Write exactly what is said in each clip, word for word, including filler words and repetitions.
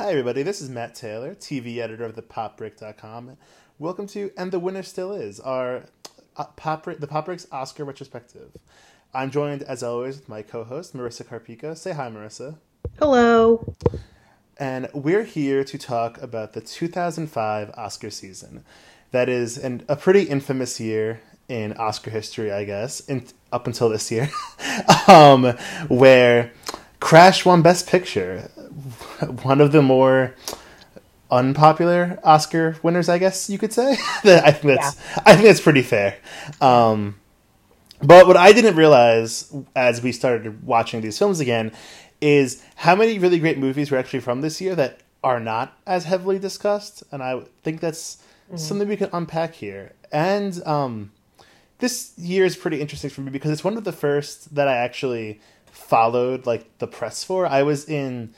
Hi everybody, this is Matt Taylor, T V editor of the pop brick dot com. Welcome to And the Winner Still Is, our uh, Pop the Pop Brick's Oscar retrospective. I'm joined, as always, with my co-host, Marissa Karpika. Say hi, Marissa. Hello. And we're here to talk about the two thousand five Oscar season. That is an, a pretty infamous year in Oscar history, I guess, in, up until this year, um, where Crash won Best Picture. One of the more unpopular Oscar winners, I guess you could say. I think that's yeah. I think that's pretty fair. Um, but what I didn't realize as we started watching these films again is how many really great movies were actually from this year that are not as heavily discussed. And I think that's mm-hmm. something we can unpack here. And um, this year is pretty interesting for me because it's one of the first that I actually followed like the press for. I was in...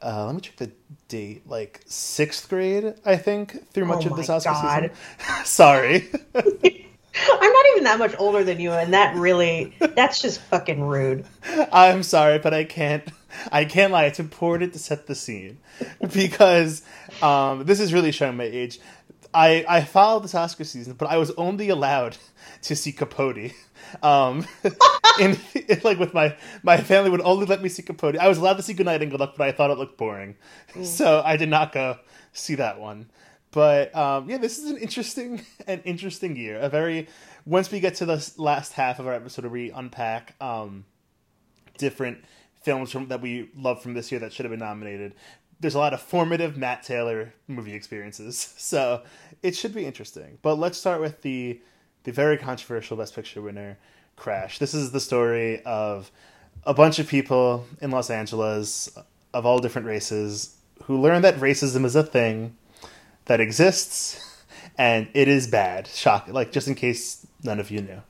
Uh, let me check the date, like sixth grade, I think, through much oh of this Oscar God. season. Sorry. I'm not even that much older than you, and that really, that's just fucking rude. I'm sorry, but I can't, I can't lie. It's important to set the scene because um, this is really showing my age. I, I followed this Oscar season, but I was only allowed to see Capote. Um, in, in, like with my, my family would only let me see Capote. I was allowed to see Good Night and Good Luck, but I thought it looked boring. Mm. So I did not go see that one. But um, yeah, this is an interesting, an interesting year. A very, once we get to the last half of our episode, we unpack um, different films from, that we love from this year that should have been nominated. There's a lot of formative Matt Taylor movie experiences. So it should be interesting. But let's start with the the very controversial Best Picture winner, Crash. This is the story of a bunch of people in Los Angeles of all different races who learn that racism is a thing that exists and it is bad. Shock. Like, just in case none of you knew.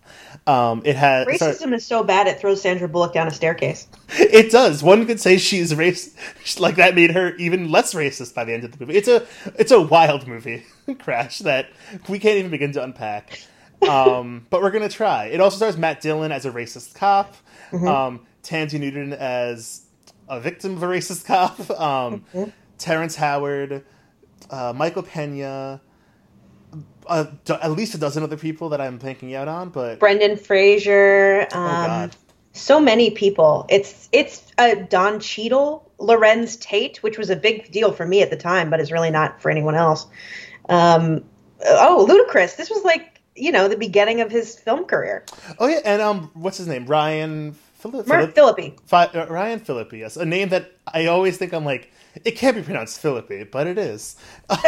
Um, it has Racism sorry, is so bad it throws Sandra Bullock down a staircase. It does. One could say she's racist. Like, that made her even less racist by the end of the movie. It's a, it's a wild movie, Crash, that we can't even begin to unpack. Um, but we're going to try. It also stars Matt Dillon as a racist cop. Mm-hmm. Um, Tandy Newton as a victim of a racist cop. Um, mm-hmm. Terrence Howard, uh, Michael Pena... Uh, do, at least a dozen other people that I'm blanking out on, but Brendan Fraser, um, oh God. so many people. It's it's uh, Don Cheadle, Lorenz Tate, which was a big deal for me at the time, but is really not for anyone else. Um, oh, Ludacris. This was like you know the beginning of his film career. Oh yeah, and um, what's his name? Ryan Philip Philippi. Philippi. Fi- uh, Ryan Philippi. Yes, a name that I always think I'm like it can't be pronounced Philippi, but it is.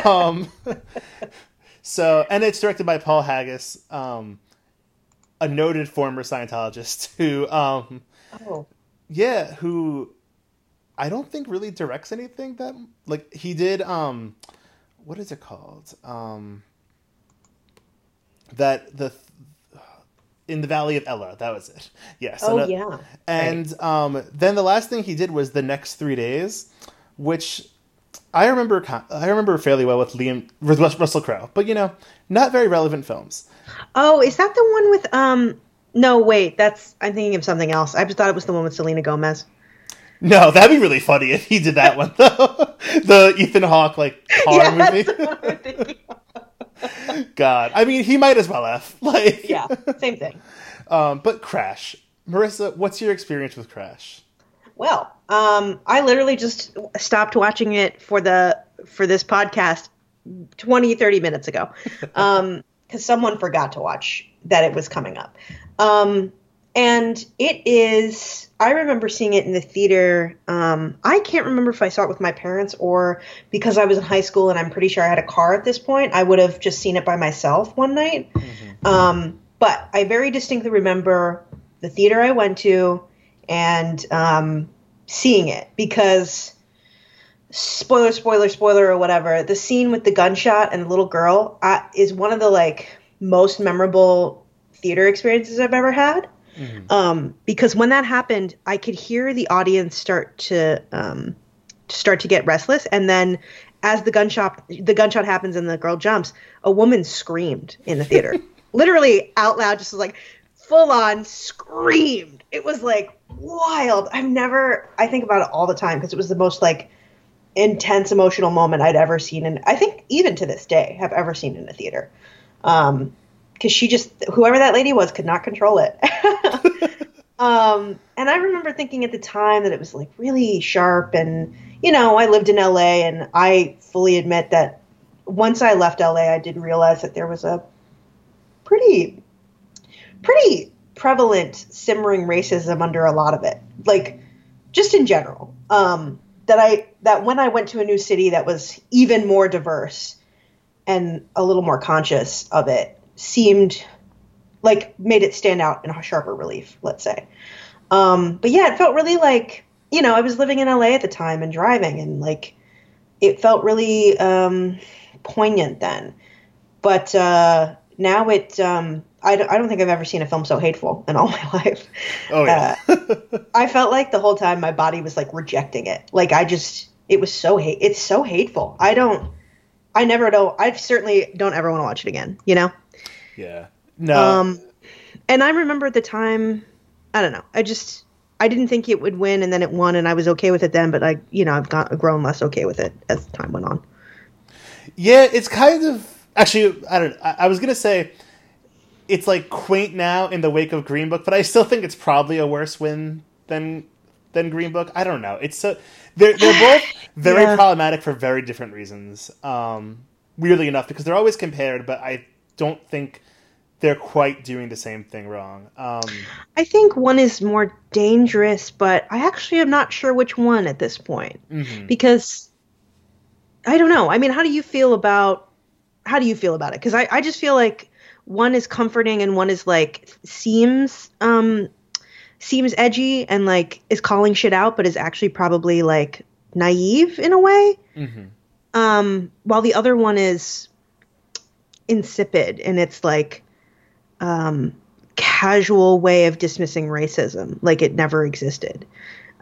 Um, So, and it's directed by Paul Haggis, um, a noted former Scientologist who, um, oh. yeah, who I don't think really directs anything that, like, he did, um, what is it called? Um, that, the, In the Valley of Ella, that was it. Yes. Oh, and, yeah. And right. um, then the last thing he did was The Next Three Days, which... I remember I remember fairly well with Liam with Russell Crowe, but you know, not very relevant films. Oh, is that the one with um no wait, that's I'm thinking of something else. I just thought it was the one with Selena Gomez. No, that'd be really funny if he did that one though. The Ethan Hawke like horror yeah, movie. That's what I'm thinking of. God. I mean he might as well have. Like yeah, same thing. Um, but Crash. Marissa, what's your experience with Crash? Well, um, I literally just stopped watching it for the for this podcast twenty, thirty minutes ago um, because someone forgot to watch that it was coming up. Um, and it is – I remember seeing it in the theater. Um, I can't remember if I saw it with my parents or because I was in high school and I'm pretty sure I had a car at this point. I would have just seen it by myself one night. Mm-hmm. Um, but I very distinctly remember the theater I went to. And um, seeing it because spoiler, spoiler, spoiler, or whatever. The scene with the gunshot and the little girl uh, is one of the like most memorable theater experiences I've ever had. Mm-hmm. Um, because when that happened, I could hear the audience start to um, start to get restless, and then as the gunshot the gunshot happens and the girl jumps, a woman screamed in the theater, literally out loud, just was like. Full on screamed. It was like wild. I've never, I think about it all the time because it was the most like intense emotional moment I'd ever seen. And I think even to this day have ever seen in a theater. Um, Because she just, whoever that lady was, could not control it. um, and I remember thinking at the time that it was, like, really sharp. And, you know, I lived in L A, and I fully admit that once I left L A, I did realize that there was a pretty, pretty prevalent simmering racism under a lot of it. Like, just in general. Um, that I that when I went to a new city that was even more diverse and a little more conscious of it, seemed like made it stand out in a sharper relief, let's say. Um, but yeah, it felt really like, you know, I was living in L A at the time and driving, and like, it felt really, um, poignant then. But, uh, now it, um, I, d- I don't think I've ever seen a film so hateful in all my life. Oh yeah. uh, I felt like the whole time my body was like rejecting it. Like I just, it was so hate. It's so hateful. I don't, I never know. I certainly don't ever want to watch it again, you know? Yeah. No. Um, and I remember at the time, I don't know. I just, I didn't think it would win, and then it won, and I was okay with it then. But I, you know, I've got grown less okay with it as time went on. Yeah, it's kind of actually. I don't. I, I was gonna say it's like quaint now in the wake of Green Book, but I still think it's probably a worse win than than Green Book. I don't know. It's so they're they're both very yeah. problematic for very different reasons. Um, weirdly enough, because they're always compared, but I don't think they're quite doing the same thing wrong. Um, I think one is more dangerous, but I actually am not sure which one at this point. Mm-hmm. Because I don't know. I mean, how do you feel about how do you feel about it? Because I, I just feel like one is comforting and one is like seems um, seems edgy and like is calling shit out, but is actually probably like naive in a way. Mm-hmm. Um, while the other one is insipid and it's like um casual way of dismissing racism like it never existed.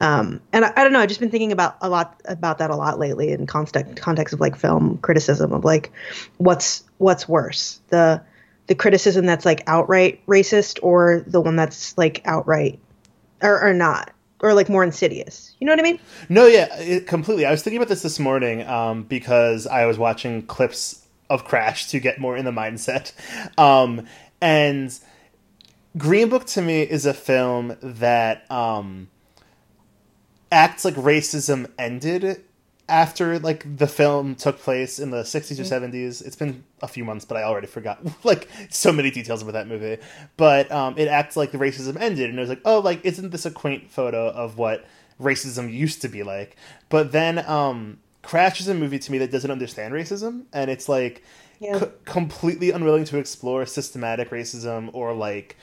Um and I, I don't know, I've just been thinking about a lot about that a lot lately in context context of like film criticism of like what's what's worse, the the criticism that's like outright racist or the one that's like outright or, or not or like more insidious. You know what I mean? No, yeah, it, completely. I was thinking about this this morning um because I was watching clips of Crash to get more in the mindset. Um, and Green Book to me is a film that um, acts like racism ended after like the film took place in the sixties or seventies. It's been a few months, but I already forgot like so many details about that movie. But um, it acts like the racism ended, and it was like, oh, like isn't this a quaint photo of what racism used to be like? But then um, Crash is a movie to me that doesn't understand racism, and it's like yeah. c- completely unwilling to explore systematic racism or like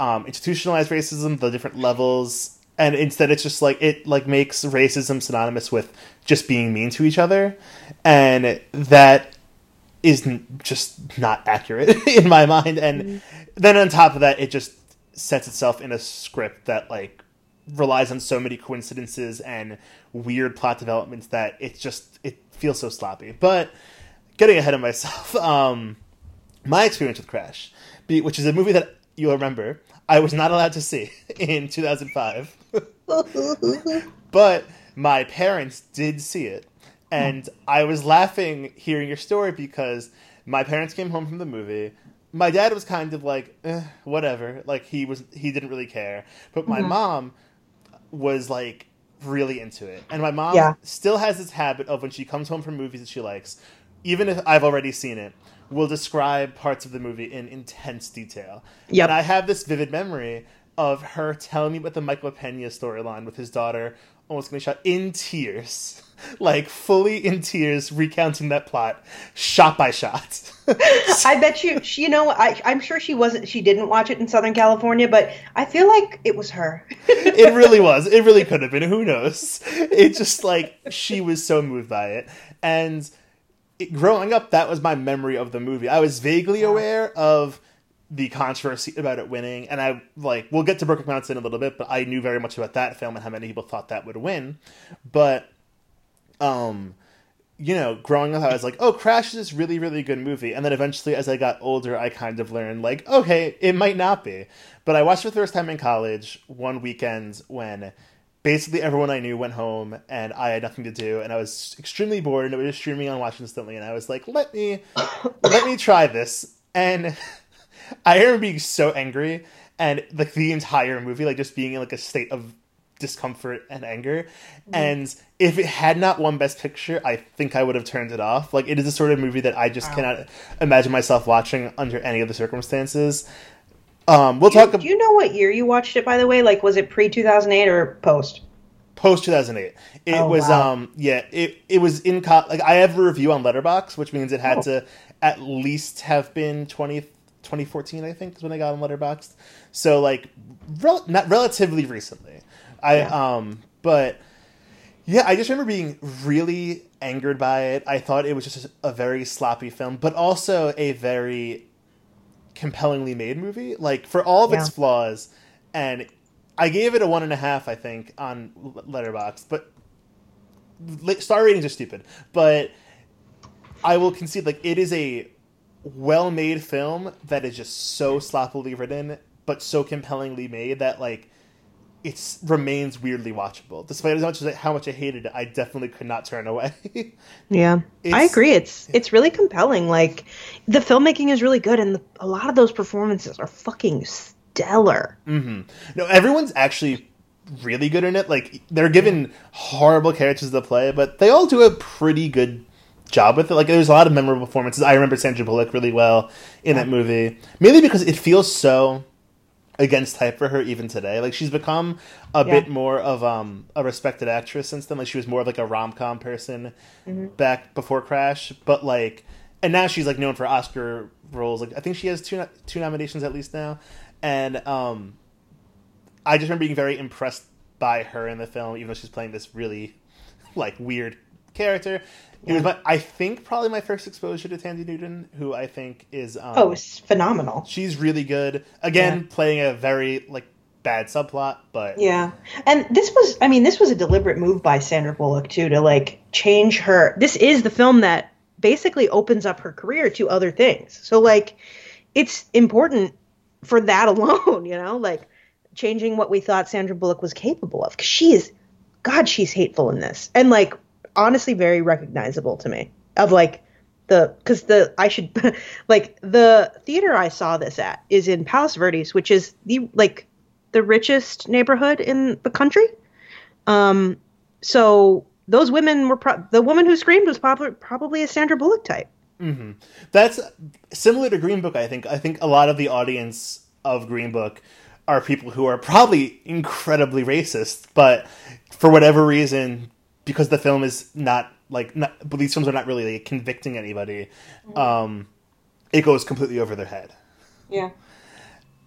um, institutionalized racism, the different levels, and instead it's just like it like makes racism synonymous with just being mean to each other, and that is just not accurate in my mind. And mm-hmm. then on top of that, it just sets itself in a script that like relies on so many coincidences and weird plot developments that it's just it feels so sloppy. But getting ahead of myself, um my experience with Crash, which is a movie that you'll remember I was not allowed to see in two thousand five but my parents did see it, and I was laughing hearing your story because my parents came home from the movie. My dad was kind of like eh, whatever, like he was he didn't really care, but my mm-hmm. mom was like really into it. And my mom yeah. still has this habit of when she comes home from movies that she likes, even if I've already seen it, will describe parts of the movie in intense detail. Yep. And I have this vivid memory of her telling me about the Michael Pena storyline with his daughter almost getting shot in tears, like fully in tears, recounting that plot shot by shot. I bet you, she, you know, I, I'm sure she wasn't, she didn't watch it in Southern California, but I feel like it was her. It really was. It really could have been. Who knows? It just like, she was so moved by it. And it, growing up, that was my memory of the movie. I was vaguely aware of the controversy about it winning, and I like we'll get to Brokeback Mountain in a little bit, but I knew very much about that film and how many people thought that would win. But um you know, growing up I was like, oh, Crash is this really really good movie, and then eventually as I got older I kind of learned like, okay, it might not be. But I watched it for the first time in college one weekend when basically everyone I knew went home, and I had nothing to do, and I was extremely bored, and it was just streaming on Watch Instantly, and I was like, let me, let me try this. And I remember being so angry, and like the entire movie, like just being in like a state of discomfort and anger. Mm-hmm. And if it had not won Best Picture, I think I would have turned it off. Like, it is the sort of movie that I just wow. cannot imagine myself watching under any of the circumstances. Um, we'll do, talk. Ab- do you know what year you watched it, by the way? Like, was it pre two thousand eight or post? Post two thousand eight. It oh, was, wow. um, yeah, it it was in, co- like, I have a review on Letterboxd, which means it had oh. to at least have been twenty, twenty fourteen, I think, is when I got on Letterboxd. So, like, rel- not relatively recently. I yeah. um but yeah, I just remember being really angered by it. I thought it was just a very sloppy film, but also a very compellingly made movie. Like, for all of yeah. its flaws, and I gave it a one and a half, I think, on Letterboxd. But star ratings are stupid. But I will concede, like, it is a well-made film that is just so sloppily written, but so compellingly made that, like, it remains weirdly watchable. Despite as much as how much I hated it, I definitely could not turn away. yeah, it's, I agree. It's it's really compelling. Like, the filmmaking is really good, and the, a lot of those performances are fucking stellar. Mm-hmm. No, everyone's actually really good in it. Like, they're given horrible characters to play, but they all do a pretty good job with it. Like, there's a lot of memorable performances. I remember Sandra Bullock really well in yeah. that movie, mainly because it feels so against type for her even today. Like, she's become a yeah. bit more of um, a respected actress since then. Like, she was more of like a rom-com person mm-hmm. back before Crash, but like, and now she's like known for Oscar roles. Like, I think she has two two nominations at least now, and um, I just remember being very impressed by her in the film, even though she's playing this really like weird character. Yeah. It was my, I think, probably my first exposure to Tandy Newton, who I think is um, oh, it's phenomenal. She's really good. Again, yeah. playing a very like bad subplot, but yeah. And this was, I mean, this was a deliberate move by Sandra Bullock too, to like change her. This is the film that basically opens up her career to other things. So like, it's important for that alone, you know, like changing what we thought Sandra Bullock was capable of. Because she is, God, she's hateful in this, and like, honestly very recognizable to me of like the, cause the, I should like the theater I saw this at is in Palos Verdes, which is the, like the richest neighborhood in the country. Um, so those women were, pro- the woman who screamed was probably, probably a Sandra Bullock type. Mm-hmm. That's similar to Green Book. I think, I think a lot of the audience of Green Book are people who are probably incredibly racist, but for whatever reason, because the film is not, like, not, but these films are not really like, convicting anybody, um, it goes completely over their head. Yeah.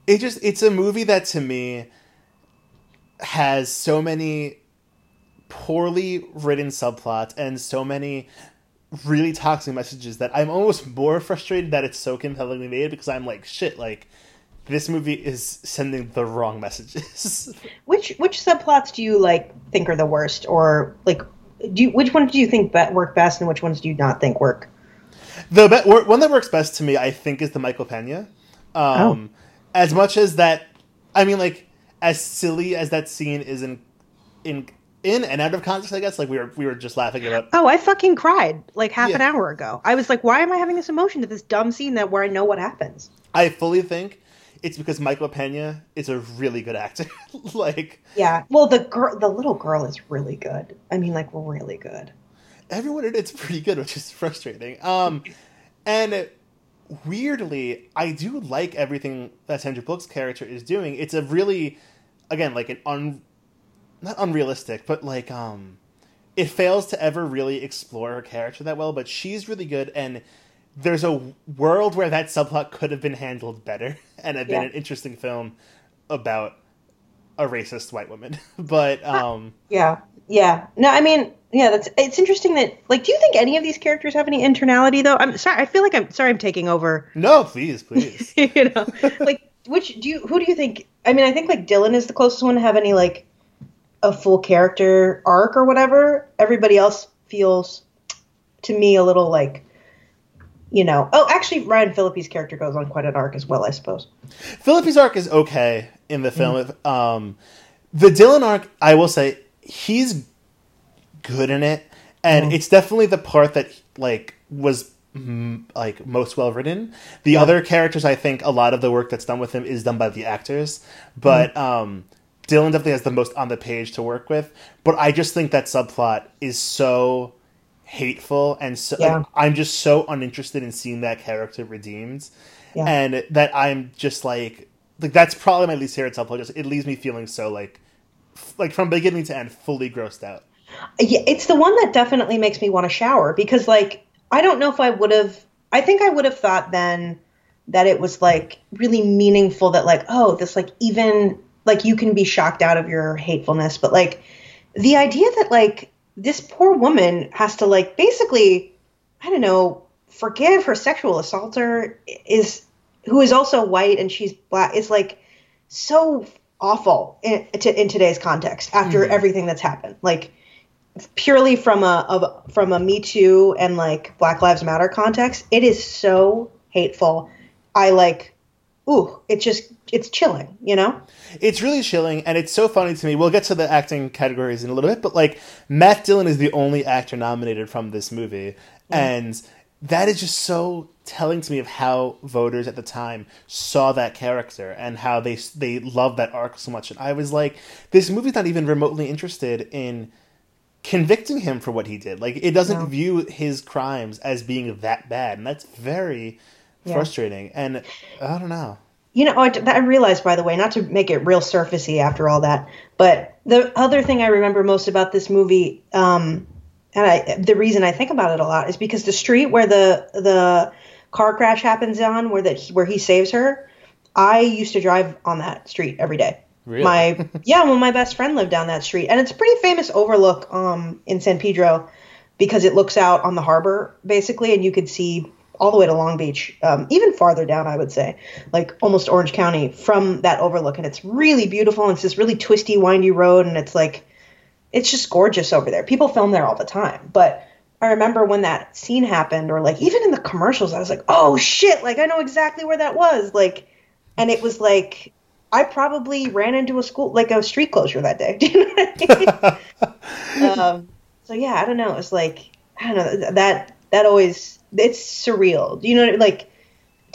It just, it's a movie that, to me, has so many poorly written subplots and so many really toxic messages that I'm almost more frustrated that it's so compellingly made, because I'm like, shit, like, this movie is sending the wrong messages. Which which subplots do you like think are the worst, or like, do you, which one do you think be- work best, and which ones do you not think work? The be- one that works best to me, I think, is the Michael Pena. Um, oh. As much as that, I mean, like, as silly as that scene is in in in and out of context, I guess. Like, we were we were just laughing about. Oh, I fucking cried like half yeah. an hour ago. I was like, why am I having this emotion to this dumb scene that where I know what happens? I fully think it's because Michael Pena is a really good actor. Like, yeah. Well, the girl, the little girl is really good. I mean, like, really good. Everyone in it's pretty good, which is frustrating. Um, and weirdly, I do like everything that Sandra Bullock's character is doing. It's a really, again, like an un, not unrealistic, but like, um, it fails to ever really explore her character that well. But she's really good, and there's a world where that subplot could have been handled better and have been yeah. an interesting film about a racist white woman. But, um... Yeah, yeah. No, I mean, yeah, that's, it's interesting that, like, do you think any of these characters have any internality, though? I'm sorry, I feel like I'm, sorry I'm taking over. No, please, please. You know, like, which, do you, who do you think, I mean, I think, like, Dylan is the closest one to have any, like, a full character arc or whatever. Everybody else feels, to me, a little, like, you know, oh, actually, Ryan Phillippe's character goes on quite an arc as well, I suppose. Phillippe's arc is okay in the film. Mm-hmm. Um, the Dylan arc, I will say, he's good in it, and mm-hmm. it's definitely the part that like was m- like most well written. The yeah. other characters, I think, a lot of the work that's done with him is done by the actors, but mm-hmm. um, Dillon definitely has the most on the page to work with. But I just think that subplot is so hateful, and so yeah. like, I'm just so uninterested in seeing that character redeemed, yeah. and that I'm just like like that's probably my least favorite subplot. Just it leaves me feeling so like. Like from beginning to end, fully grossed out. Yeah, it's the one that definitely makes me want to shower because, like, I don't know if I would have. I think I would have thought then that it was like really meaningful that, like, oh, this like even like you can be shocked out of your hatefulness, but like the idea that like this poor woman has to like basically, I don't know, forgive her sexual assaulter is who is also white and she's black is like so. Awful in, in today's context after mm-hmm. everything that's happened, like purely from a of, from a Me Too and like Black Lives Matter context. It is so hateful. I like, ooh, it's just, it's chilling, you know? It's really chilling. And it's so funny to me. We'll get to the acting categories in a little bit, but like Matt Dillon is the only actor nominated from this movie. Mm-hmm. And that is just so telling to me of how voters at the time saw that character and how they they loved that arc so much. And I was like, this movie's not even remotely interested in convicting him for what he did. Like, it doesn't no. view his crimes as being that bad. And that's very yeah. frustrating. And I don't know. You know, I, I realized, by the way, not to make it real surfacey after all that, but the other thing I remember most about this movie... um And I, the reason I think about it a lot is because the street where the the car crash happens on, where that he, where he saves her, I used to drive on that street every day. Really? My yeah, well, my best friend lived down that street, and it's a pretty famous overlook um, in San Pedro because it looks out on the harbor basically, and you could see all the way to Long Beach, um, even farther down, I would say, like almost Orange County from that overlook, and it's really beautiful. And it's this really twisty, windy road, and it's like. It's just gorgeous over there. People film there all the time. But I remember when that scene happened, or like even in the commercials, I was like, oh shit, like I know exactly where that was. Like, and it was like, I probably ran into a school, like a street closure that day. Do you know what I mean? um, so yeah, I don't know. It's like, I don't know that, that always, it's surreal. Do you know what I mean? Like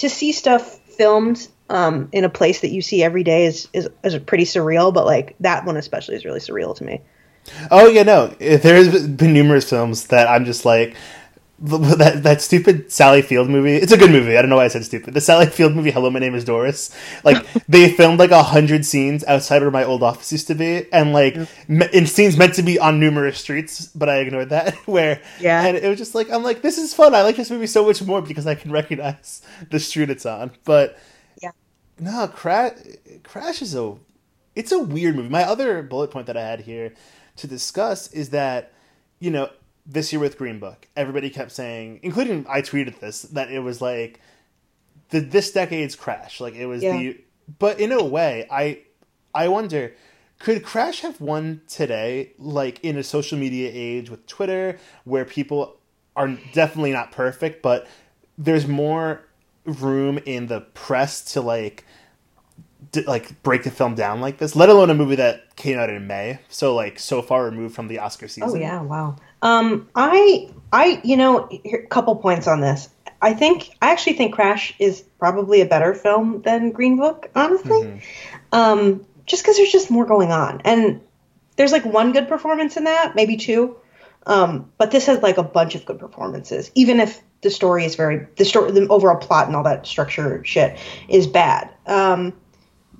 to see stuff filmed um, in a place that you see every day is, is, is pretty surreal. But like that one especially is really surreal to me. Oh, yeah, no. There's been numerous films that I'm just like, that that stupid Sally Field movie. It's a good movie. I don't know why I said stupid. The Sally Field movie, Hello, My Name is Doris. Like, they filmed like a hundred scenes outside where my old office used to be. And like, mm-hmm. me- in scenes meant to be on numerous streets, but I ignored that. Where, yeah. And it was just like, I'm like, this is fun. I like this movie so much more because I can recognize the street it's on. But, yeah. no, Cra- Crash is a, it's a weird movie. My other bullet point that I had here to discuss is that, you know, this year with Green Book, everybody kept saying, including I tweeted this, that it was like the this decade's Crash. Like it was yeah. the but in a way, I I wonder, could Crash have won today, like in a social media age with Twitter, where people are definitely not perfect, but there's more room in the press to like like break the film down like this, let alone a movie that came out in May, so like so far removed from the Oscar season. Oh yeah, wow. Um, I I you know, here, a couple points on this. I think I actually think Crash is probably a better film than Green Book, honestly. Mm-hmm. Um, just because there's just more going on, and there's like one good performance in that, maybe two. Um, but this has like a bunch of good performances, even if the story is very the story, the overall plot and all that structure shit is bad. Um.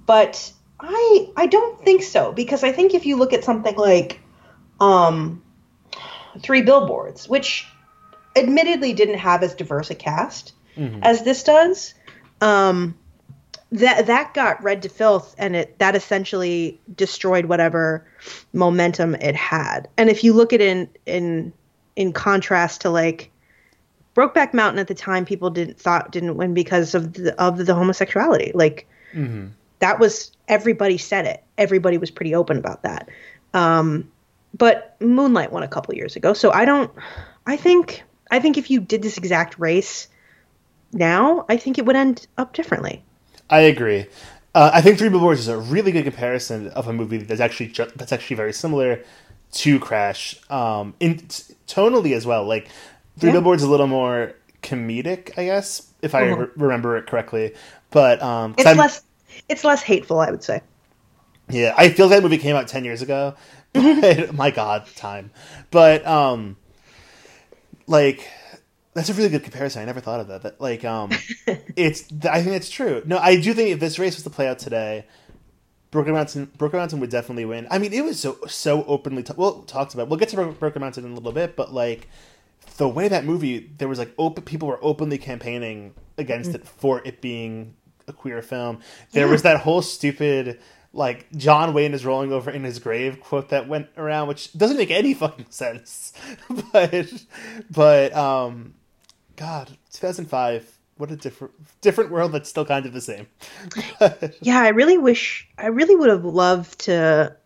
But I I don't think so, because I think if you look at something like um, Three Billboards, which admittedly didn't have as diverse a cast mm-hmm. as this does, um, that that got read to filth, and it that essentially destroyed whatever momentum it had. And if you look at it in in in contrast to like Brokeback Mountain at the time, people didn't thought didn't win because of the, of the homosexuality, like. Mm-hmm. That was, everybody said it. Everybody was pretty open about that. Um, but Moonlight won a couple years ago. So I don't, I think, I think if you did this exact race now, I think it would end up differently. I agree. Uh, I think Three Billboards is a really good comparison of a movie that's actually, ju- that's actually very similar to Crash, um, in, t- tonally as well. Like, Three yeah. Billboards is a little more comedic, I guess, if I mm-hmm. re- remember it correctly. But um, it's I'm, less, it's less hateful, I would say. Yeah, I feel that movie came out ten years ago. But, my God, time. But um, like, that's a really good comparison. I never thought of that. That like, um, it's. I think it's true. No, I do think if this race was to play out today, Brokeback Mountain, Brokeback Mountain would definitely win. I mean, it was so so openly t- well talked about. We'll get to Brokeback Mountain in a little bit, but like. The way that movie, there was like open people were openly campaigning against mm-hmm. it for it being a queer film. There yeah. was that whole stupid like John Wayne is rolling over in his grave quote that went around, which doesn't make any fucking sense. but but um, God, two thousand five, what a different different world that's still kind of the same. yeah, I really wish I really would have loved to,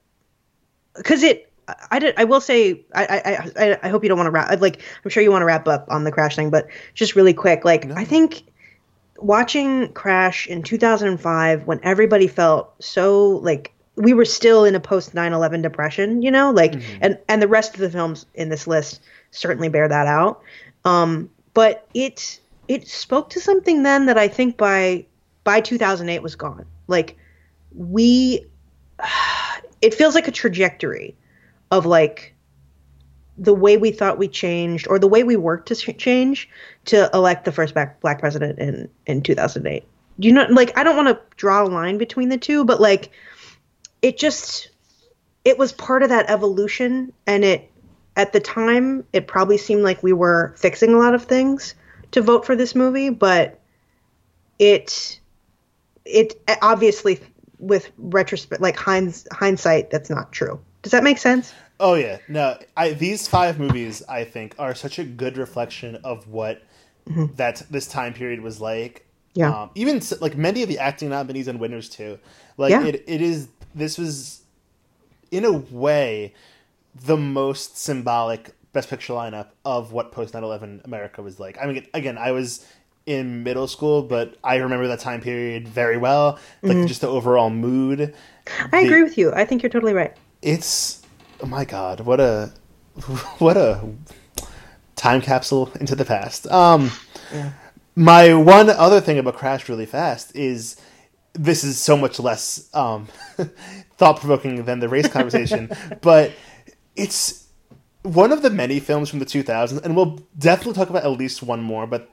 because it. I did. I will say. I. I. I, I hope you don't want to wrap. Like, I'm sure you want to wrap up on the Crash thing, but just really quick. Like, no. I think watching Crash in two thousand five, when everybody felt so like we were still in a post nine eleven depression, you know, like, mm-hmm. and and the rest of the films in this list certainly bear that out. Um, but it it spoke to something then that I think by by two thousand eight was gone. Like, we, it feels like a trajectory. Of like the way we thought we changed or the way we worked to change to elect the first black president in, in two thousand eight. Do you know, like, I don't want to draw a line between the two, but like it just, it was part of that evolution. And it, at the time, it probably seemed like we were fixing a lot of things to vote for this movie, but it, it obviously with retrospect, like hinds, hindsight, that's not true. Does that make sense? Oh, yeah. No, I, these five movies, I think, are such a good reflection of what mm-hmm. that this time period was like. Yeah. Um, even, like, many of the acting nominees and winners, too. Like, yeah. it, it is... This was, in a way, the most symbolic Best Picture lineup of what post nine eleven America was like. I mean, again, I was in middle school, but I remember that time period very well. Like, mm-hmm. just the overall mood. I the, agree with you. I think you're totally right. It's, oh my God, what a, what a time capsule into the past. Um, yeah. My one other thing about Crash really fast is this is so much less um, thought-provoking than the race conversation, but it's one of the many films from the two thousands, and we'll definitely talk about at least one more, but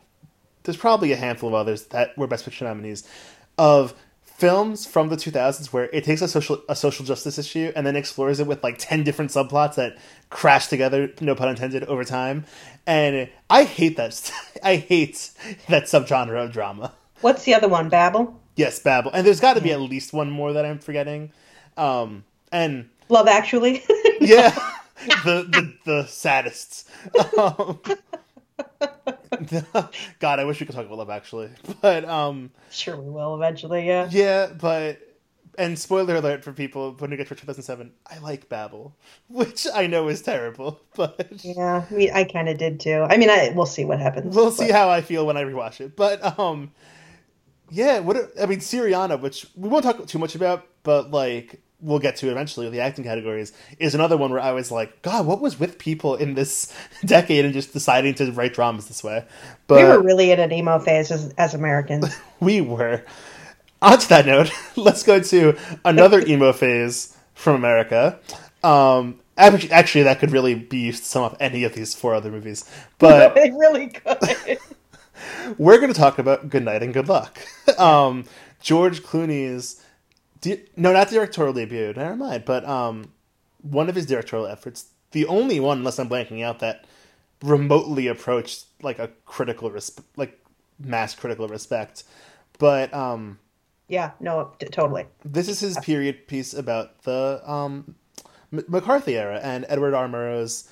there's probably a handful of others that were Best Picture nominees, of films from the two thousands where it takes a social a social justice issue and then explores it with like ten different subplots that crash together, no pun intended, over time. And I hate that. I hate that subgenre of drama. What's the other one? Babel? Yes, Babel. And there's got to be at least one more that I'm forgetting. Um, and Love Actually. yeah, the the, the saddest. Um, God, I wish we could talk about Love Actually, but um, sure we will eventually. Yeah, yeah, but and spoiler alert for people when we get to two thousand seven, I like Babel, which I know is terrible, but yeah, I mean, I kind of did too. I mean, I we'll see what happens. We'll but... see how I feel when I rewatch it, but um, yeah, what I mean, Syriana, which we won't talk too much about, but like. We'll get to eventually the acting categories is another one where I was like, God, what was with people in this decade and just deciding to write dramas this way? But we were really in an emo phase as, as Americans. We were. On to that note, let's go to another emo phase from America. Um, actually, that could really be used to sum up any of these four other movies, but it really could. We're going to talk about Good Night and Good Luck. Um, George Clooney's. You, no, not directorial debut, never mind, but um, one of his directorial efforts, the only one, unless I'm blanking out, that remotely approached like a critical, resp- like mass critical respect, but... Um, yeah, no, t- totally. This is his period piece about the um, M- McCarthy era and Edward R. Murrow's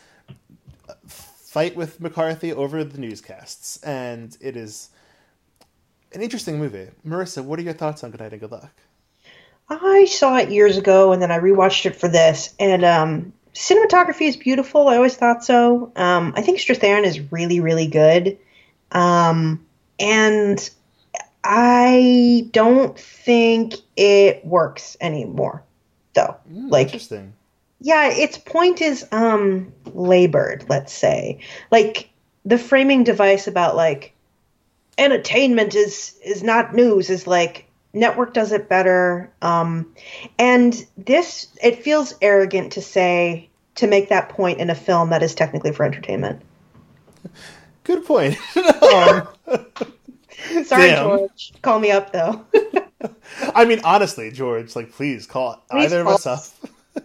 fight with McCarthy over the newscasts, and it is an interesting movie. Marissa, what are your thoughts on Good Night and Good Luck? I saw it years ago, and then I rewatched it for this. And um, cinematography is beautiful. I always thought so. Um, I think Strathairn is really, really good. Um, and I don't think it works anymore, though. Mm, like, interesting. Yeah, its point is um, labored, let's say. Like, the framing device about, like, entertainment is, is not news is, like, network does it better. Um, and this, it feels arrogant to say, to make that point in a film that is technically for entertainment. Good point. um, Sorry, damn. George. Call me up, though. I mean, honestly, George, like, please call please either call of us up.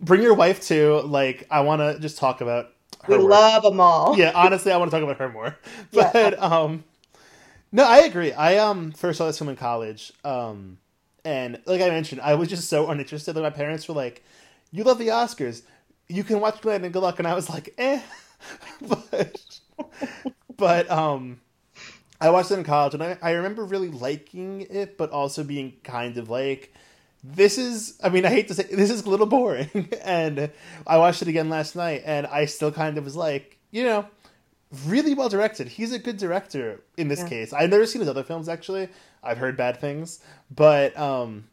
Bring your wife too. Like, I want to just talk about her. We work. Love them all. Yeah, honestly, I want to talk about her more. But yeah. um, no, I agree. I um first saw this film in college, um, and like I mentioned, I was just so uninterested. Like, my parents were like, "You love the Oscars. You can watch Good Night and Good Luck," and I was like, "Eh," but but um, I watched it in college, and I, I remember really liking it, but also being kind of like, this is, I mean, I hate to say, this is a little boring. And I watched it again last night, and I still kind of was like, you know, really well directed. He's a good director in this yeah. case. I've never seen his other films, actually. I've heard bad things. But, um,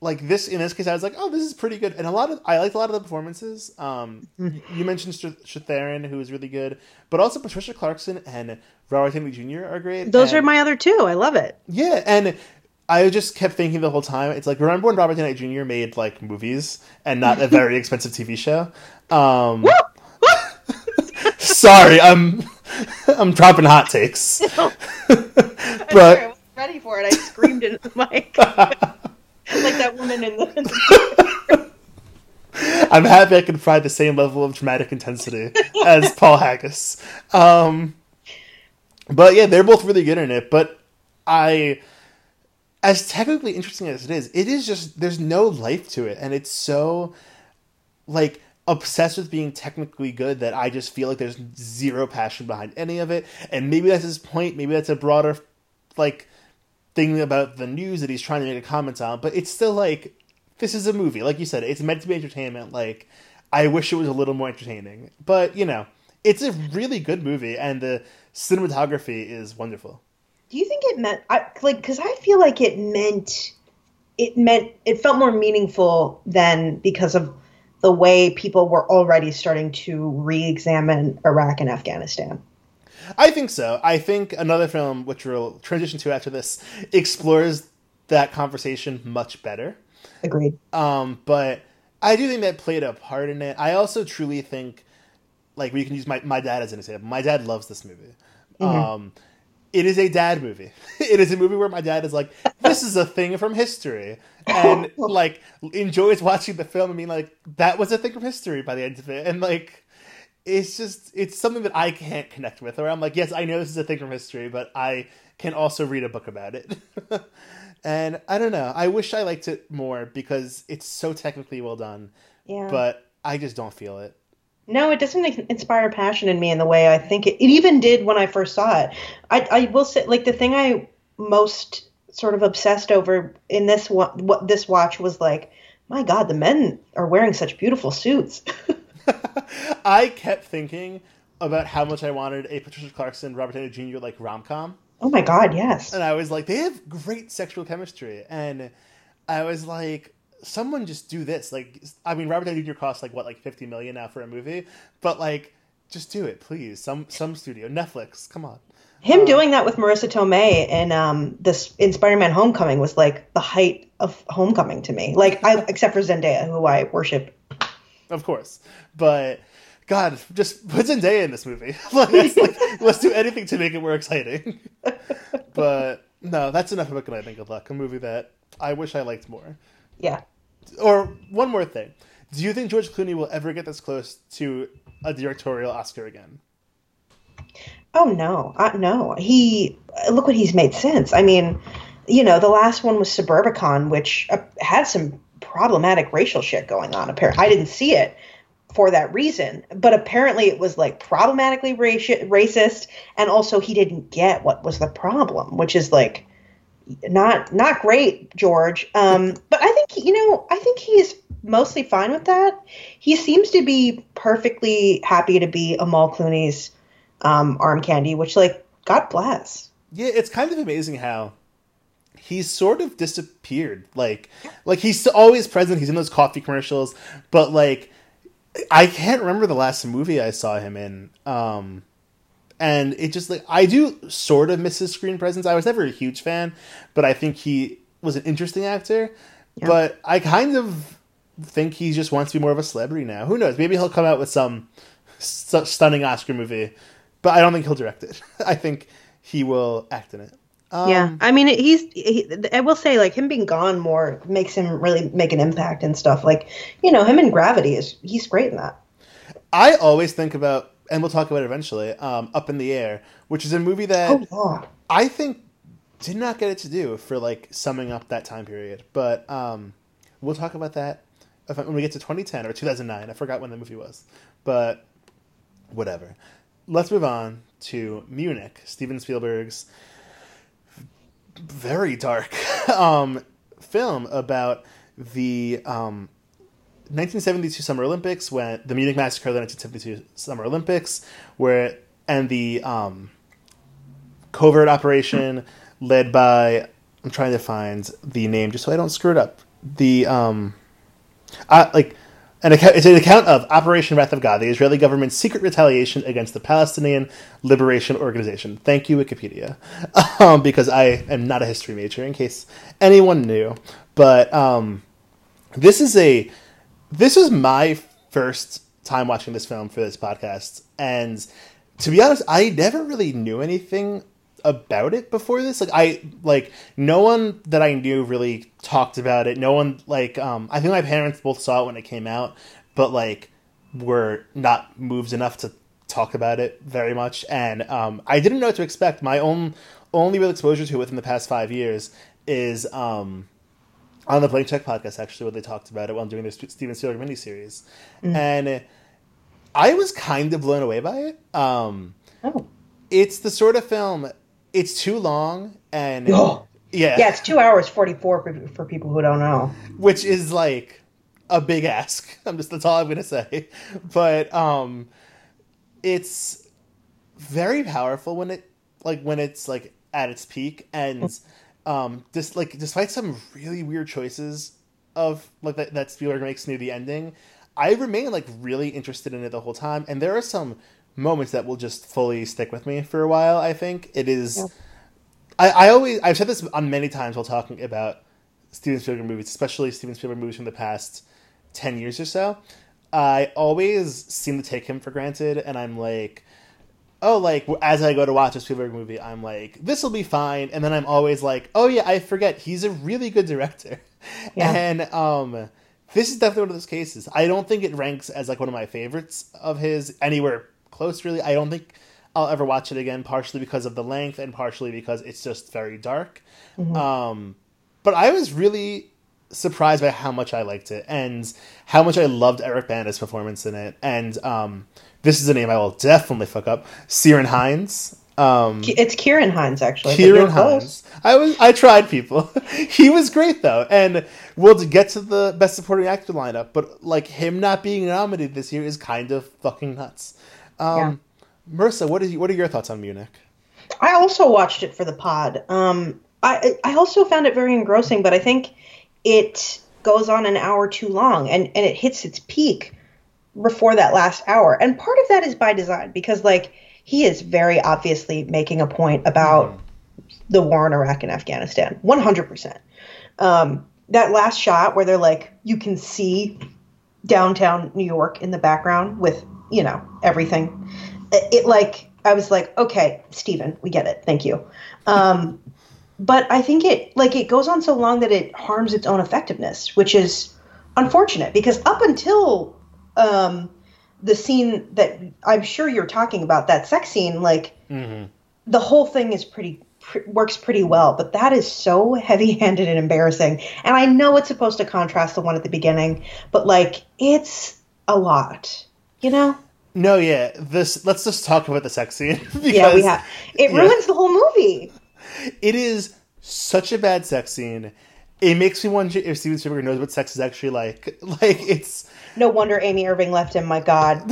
like, this, in this case, I was like, oh, this is pretty good. And a lot of, I liked a lot of the performances. Um, you mentioned Strathairn, who is really good. But also Patricia Clarkson and Robert Downey Junior are great. Those and, are my other two. I love it. Yeah, and I just kept thinking the whole time, it's like, remember when Robert Downey Junior made, like, movies and not a very expensive T V show? Um, sorry, I'm I'm dropping hot takes. No. but, I'm sorry, I wasn't ready for it. I screamed into the mic. Like that woman in the... I'm happy I can provide the same level of dramatic intensity as Paul Haggis. Um, but, yeah, they're both really good in it, but I... as technically interesting as it is, it is just, there's no life to it. And it's so, like, obsessed with being technically good that I just feel like there's zero passion behind any of it. And maybe that's his point. Maybe that's a broader, like, thing about the news that he's trying to make a comment on. But it's still, like, this is a movie. Like you said, it's meant to be entertainment. Like, I wish it was a little more entertaining. But, you know, it's a really good movie. And the cinematography is wonderful. Do you think it meant, I, like, because I feel like it meant, it meant, it felt more meaningful than because of the way people were already starting to re-examine Iraq and Afghanistan. I think so. I think another film, which we'll transition to after this, explores that conversation much better. Agreed. Um, but I do think that played a part in it. I also truly think, like, we can use my, my dad as an example. My dad loves this movie. Mm-hmm. Um It is a dad movie. It is a movie where my dad is like, this is a thing from history. And, like, enjoys watching the film and being like, that was a thing from history by the end of it. And, like, it's just, it's something that I can't connect with. Or I'm like, yes, I know this is a thing from history, but I can also read a book about it. And I don't know. I wish I liked it more because it's so technically well done. Yeah. But I just don't feel it. No, it doesn't inspire passion in me in the way I think it, it even did when I first saw it. I, I will say, like, the thing I most sort of obsessed over in this what, what this watch was like, my God, the men are wearing such beautiful suits. I kept thinking about how much I wanted a Patricia Clarkson, Robert Downey Junior, like, rom-com. Oh my God, yes. And I was like, they have great sexual chemistry. And I was like, someone just do this. Like, I mean, Robert Downey Junior costs, like, what, like fifty million dollars now for a movie? But, like, just do it, please. Some some studio. Netflix, come on. Him um, doing that with Marissa Tomei in, um, this, in Spider-Man Homecoming was, like, the height of Homecoming to me. Like, I, except for Zendaya, who I worship. Of course. But, God, just put Zendaya in this movie. Let's, like, let's do anything to make it more exciting. But, no, that's enough about Good Night and Good Luck, a movie that I wish I liked more. Yeah. Or one more thing. Do you think George Clooney will ever get this close to a directorial Oscar again? Oh, no. Uh, no. He, look what he's made since. I mean, you know, the last one was Suburbicon, which uh, had some problematic racial shit going on. Apparently, I didn't see it for that reason. But apparently it was, like, problematically raci- racist. And also he didn't get what was the problem, which is, like, Not not great, George. Um, but I think, you know, I think he is mostly fine with that. He seems to be perfectly happy to be Amal Clooney's um, arm candy, which, like, God bless. Yeah, it's kind of amazing how he's sort of disappeared. Like, like he's always present. He's in those coffee commercials, but like, I can't remember the last movie I saw him in. Um, and it just like, I do sort of miss his screen presence. I was never a huge fan, but I think he was an interesting actor. Yeah. But I kind of think he just wants to be more of a celebrity now. Who knows? Maybe he'll come out with some st- stunning Oscar movie, but I don't think he'll direct it. I think he will act in it. Um, yeah, I mean, he's. He, I will say, like, him being gone more makes him really make an impact and stuff. Like, you know, him in Gravity is he's great in that. I always think about, and we'll talk about it eventually, um, Up in the Air, which is a movie that oh, yeah. I think did not get it to do for like summing up that time period. But um, we'll talk about that when we get to twenty ten or two thousand nine. I forgot when the movie was, but whatever. Let's move on to Munich, Steven Spielberg's very dark um, film about the um, nineteen seventy-two Summer Olympics, when the Munich massacre of the nineteen seventy-two Summer Olympics, where and the um, covert operation led by, I'm trying to find the name just so I don't screw it up. The um, I, like an account, it's an account of Operation Wrath of God, the Israeli government's secret retaliation against the Palestinian Liberation Organization. Thank you, Wikipedia, um, because I am not a history major, in case anyone knew. But um, this is a this was my first time watching this film for this podcast, and to be honest, I never really knew anything about it before this. Like I like no one that I knew really talked about it. No one like um I think my parents both saw it when it came out, but like were not moved enough to talk about it very much. And um I didn't know what to expect. My own only real exposure to it within the past five years is um on the Blank Check podcast, actually, where they talked about it while doing their Steven Spielberg miniseries. Mm-hmm. And I was kind of blown away by it. Um oh. It's the sort of film. It's too long, and yeah, yeah, it's two hours forty-four for, for people who don't know, which is like a big ask. I'm just that's all I'm gonna say, but um, it's very powerful when it like when it's like at its peak, and um, just like despite some really weird choices of like that, that Spielberg makes near the ending, I remain like really interested in it the whole time, and there are some moments that will just fully stick with me for a while. I think it is. Yeah. I, I always I've said this on many times while talking about Steven Spielberg movies, especially Steven Spielberg movies from the past ten years or so. I always seem to take him for granted, and I'm like, oh, like as I go to watch a Spielberg movie, I'm like, this will be fine, and then I'm always like, oh yeah, I forget he's a really good director. Yeah. And um, this is definitely one of those cases. I don't think it ranks as like one of my favorites of his anywhere close, really. I don't think I'll ever watch it again, partially because of the length and partially because it's just very dark. Mm-hmm. Um, but I was really surprised by how much I liked it and how much I loved Eric Bana's performance in it. And um, this is a name I will definitely fuck up. Ciaran Hinds. Um, it's Ciaran Hinds, actually. Ciaran Hinds. I was, I tried, people. He was great, though. And we'll get to the Best Supporting Actor lineup, but like him not being nominated this year is kind of fucking nuts. Um, yeah. Marissa, what is what are your thoughts on Munich? I also watched it for the pod. Um, I I also found it very engrossing, but I think it goes on an hour too long, and, and it hits its peak before that last hour. And part of that is by design, because like he is very obviously making a point about mm. the war in Iraq and Afghanistan, one hundred percent. Um, that last shot where they're like, you can see downtown New York in the background with, you know, everything. It, it like, I was like, okay, Steven, we get it. Thank you. Um, but I think it, like, it goes on so long that it harms its own effectiveness, which is unfortunate because up until um, the scene that I'm sure you're talking about, that sex scene, like mm-hmm. the whole thing is pretty, pr- works pretty well, but that is so heavy handed and embarrassing. And I know it's supposed to contrast the one at the beginning, but like, it's a lot. You know? No, yeah. This. Let's just talk about the sex scene. Because, yeah, we have. It ruins yeah. the whole movie. It is such a bad sex scene. It makes me wonder if Steven Spielberg knows what sex is actually like. Like, it's... No wonder Amy Irving left him, my God.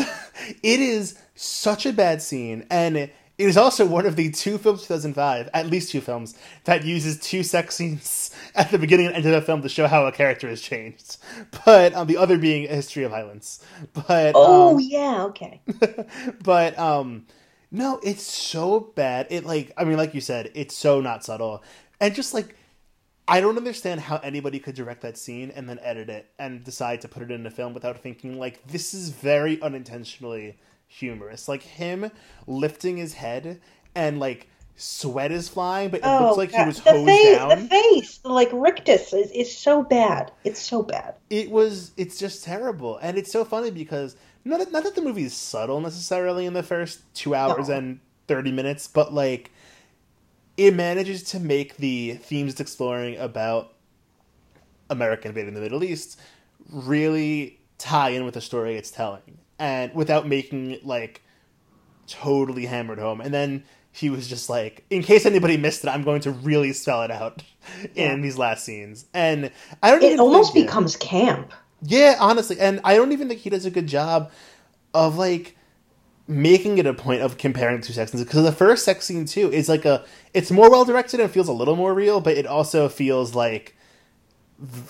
It is such a bad scene, and It is also one of the two films two thousand five, at least two films, that uses two sex scenes at the beginning and end of the film to show how a character has changed. But um, the other being A History of Violence. But oh um, yeah, okay. But um, no, it's so bad. It like I mean, like you said, it's so not subtle, and just like I don't understand how anybody could direct that scene and then edit it and decide to put it in the film without thinking like this is very unintentionally humorous, like him lifting his head and like sweat is flying, but it oh, looks like God. he was the hosed face, down. The face, like rictus, is, is so bad. It's so bad. It was. It's just terrible, and it's so funny because not that, not that the movie is subtle necessarily in the first two hours no. and thirty minutes, but like it manages to make the themes it's exploring about America invading the Middle East really tie in with the story it's telling. And without making it, like, totally hammered home. And then he was just like, in case anybody missed it, I'm going to really spell it out yeah. in these last scenes. And I don't it even almost think, becomes you know, camp. Yeah, honestly. And I don't even think he does a good job of, like, making it a point of comparing the two sex scenes. Because the first sex scene, too, is like a... It's more well-directed and feels a little more real, but it also feels, like,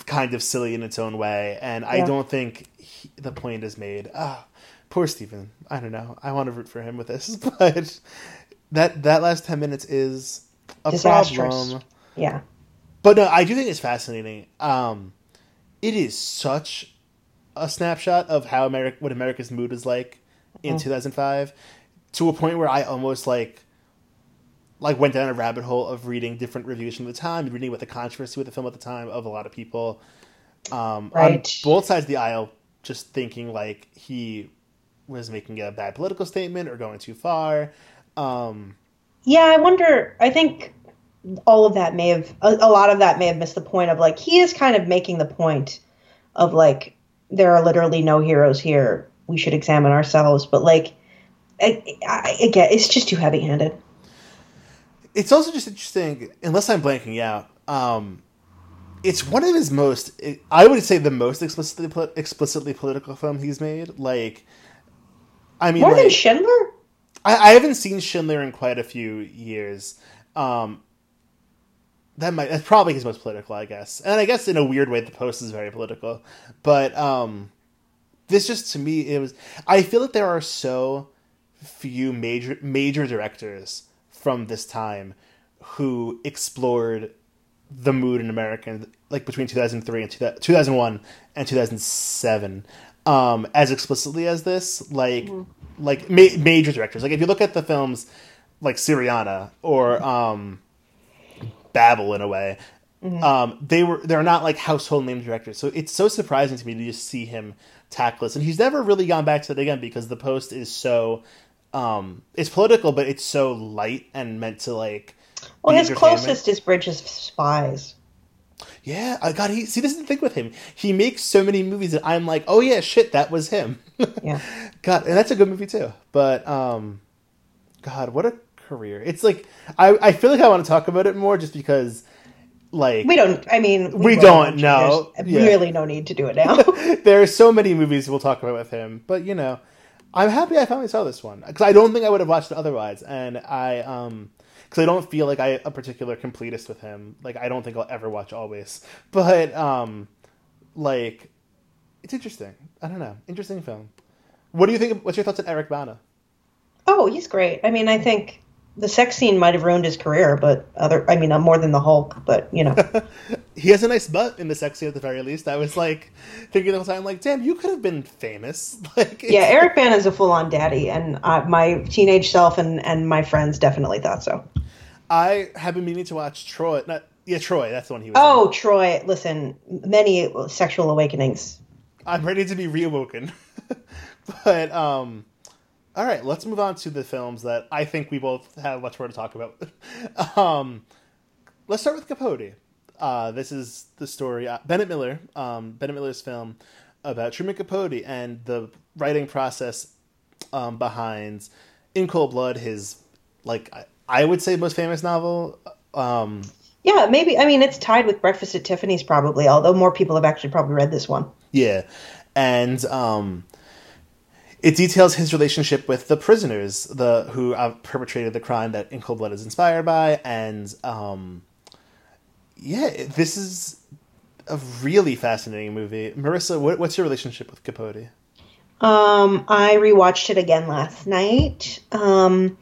kind of silly in its own way. And yeah. I don't think he, the point is made. Ah. Oh. Poor Stephen. I don't know. I want to root for him with this, but that that last ten minutes is a disastrous problem. Yeah, but no, I do think it's fascinating. Um, it is such a snapshot of how America, what America's mood is like in mm-hmm. two thousand five, to a point where I almost like like went down a rabbit hole of reading different reviews from the time, reading what the controversy with the film at the time of a lot of people um, right. on both sides of the aisle, just thinking like he was making a bad political statement or going too far. Um, yeah, I wonder, I think all of that may have, a, a lot of that may have missed the point of like, he is kind of making the point of like, there are literally no heroes here. We should examine ourselves. But like, I, I, again, it's just too heavy handed. It's also just interesting, unless I'm blanking out, um, it's one of his most, I would say the most explicitly explicitly political film he's made. Like, I mean, more like, than Schindler? I, I haven't seen Schindler in quite a few years. Um, that might that's probably his most political, I guess. And I guess in a weird way, The Post is very political. But um, this just to me, it was. I feel that there are so few major major directors from this time who explored the mood in America, like between two thousand three and two thousand one and two thousand seven. Um, as explicitly as this, like, mm. like ma- major directors. Like, if you look at the films like Syriana or um, Babel, in a way, mm-hmm. um, they were they're not like household name directors. So it's so surprising to me to just see him tackle this. And he's never really gone back to it again because The Post is so um, it's political, but it's so light and meant to like. Well, his closest is Bridges of Spies. Yeah, I got he see this is the thing with him. He makes so many movies that I'm like, oh yeah, shit, that was him. Yeah. God, and that's a good movie too. But um God, what a career. It's like I, I feel like I want to talk about it more just because like we don't I mean we, we don't know. There's yeah. really no need to do it now. There are so many movies we'll talk about with him, but you know, I'm happy I finally saw this one because I don't think I would have watched it otherwise, and I um because I don't feel like I'm a particular completist with him. Like, I don't think I'll ever watch Always. But, um, like, it's interesting. I don't know. Interesting film. What do you think? Of, what's your thoughts on Eric Bana? Oh, he's great. I mean, I think the sex scene might have ruined his career, but other, I mean, more than the Hulk, but, you know. He has a nice butt in the sex scene at the very least. I was, like, thinking the whole time, like, damn, you could have been famous. Like, yeah, Eric Bana is a full-on daddy, and uh, my teenage self and, and my friends definitely thought so. I have been meaning to watch Troy. Not, yeah, Troy. That's the one he was Oh, in. Troy. Listen, many sexual awakenings. I'm ready to be reawoken. But, um, all right, let's move on to the films that I think we both have much more to talk about. um, let's start with Capote. Uh, this is the story. Uh, Bennett Miller, um, Bennett Miller's film about Truman Capote and the writing process um, behind In Cold Blood, his, like, I, I would say most famous novel. Um, yeah, maybe. I mean, it's tied with Breakfast at Tiffany's probably, although more people have actually probably read this one. Yeah. And um, It details his relationship with the prisoners, the who uh, perpetrated the crime that In Cold Blood is inspired by, and um, yeah, this is a really fascinating movie. Marissa, what, what's your relationship with Capote? Um, I rewatched it again last night, um,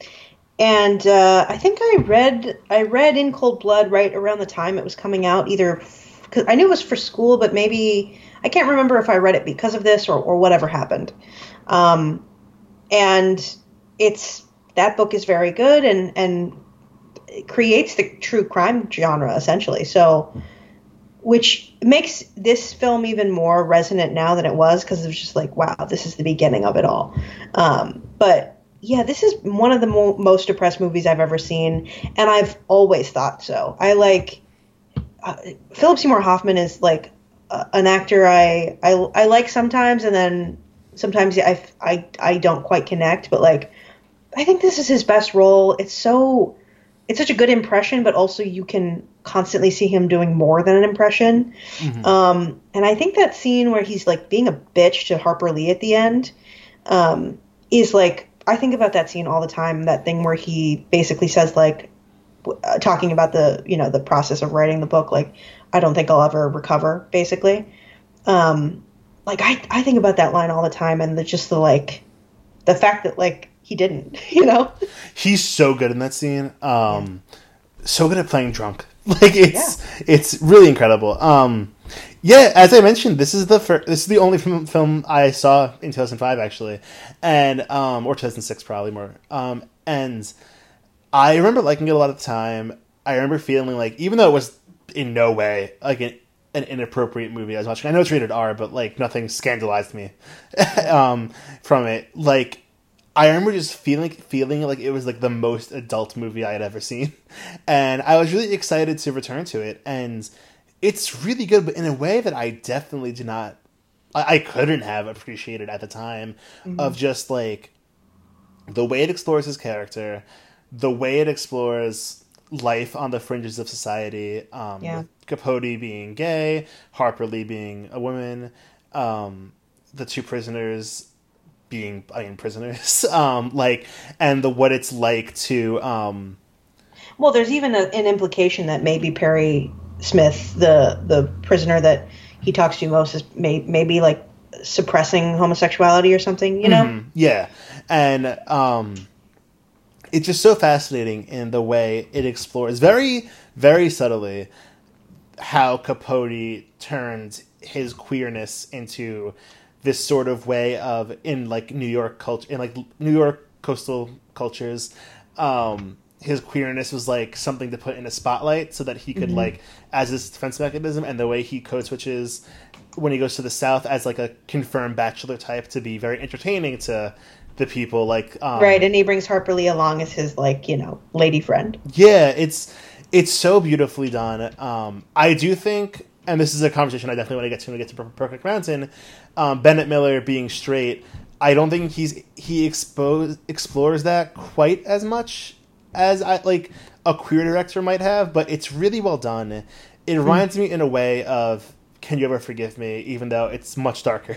and uh, I think I read I read In Cold Blood right around the time it was coming out. Either because I knew it was for school, but maybe I can't remember if I read it because of this or, or whatever happened. Um, and it's, that book is very good and, and it creates the true crime genre essentially. So, which makes this film even more resonant now than it was, cause it was just like, wow, this is the beginning of it all. Um, but yeah, this is one of the mo- most depressed movies I've ever seen. And I've always thought so. I like, uh, Philip Seymour Hoffman is like uh, an actor I, I, I like sometimes. And then sometimes I, I, I don't quite connect, but like, I think this is his best role. It's so, it's such a good impression, but also you can constantly see him doing more than an impression. Mm-hmm. Um, and I think that scene where he's like being a bitch to Harper Lee at the end um, is like, I think about that scene all the time. That thing where he basically says like, uh, talking about the, you know, the process of writing the book, like, I don't think I'll ever recover, basically. Um, Like, I, I think about that line all the time, and the, just the, like, the fact that, like, he didn't, you know? He's so good in that scene. Um, so good at playing drunk. Like, it's yeah. it's really incredible. Um, yeah, as I mentioned, this is the fir- this is the only film, film I saw in two thousand five, actually, and um, or two thousand six, probably more. Um, and I remember liking it a lot of the time. I remember feeling like, even though it was in no way, like, an an inappropriate movie I was watching. I know it's rated R, but like nothing scandalized me um, from it. Like I remember just feeling feeling like it was like the most adult movie I had ever seen, and I was really excited to return to it. And it's really good, but in a way that I definitely did not, I, I couldn't have appreciated at the time. Mm-hmm. Of just like the way it explores his character, the way it explores life on the fringes of society. Um, yeah. Capote being gay, Harper Lee being a woman, um, the two prisoners being, I mean, prisoners, um, like, and the what it's like to. Um, well, there's even a, an implication that maybe Perry Smith, the the prisoner that he talks to most, is may, maybe like suppressing homosexuality or something, you know? Mm-hmm. Yeah, and um, it's just so fascinating in the way it explores very, very subtly how Capote turned his queerness into this sort of way of, in like New York culture, in like New York coastal cultures, um, his queerness was like something to put in a spotlight so that he could, mm-hmm, like, as his defense mechanism, and the way he code switches when he goes to the South as like a confirmed bachelor type to be very entertaining to the people, like, um, right. And he brings Harper Lee along as his, like, you know, lady friend. Yeah. It's, It's so beautifully done. Um, I do think, and this is a conversation I definitely want to get to when we get to Brokeback Mountain, um, Bennett Miller being straight, I don't think he's he expose, explores that quite as much as I, like a queer director might have, but it's really well done. It mm-hmm. reminds me in a way of Can You Ever Forgive Me, even though it's much darker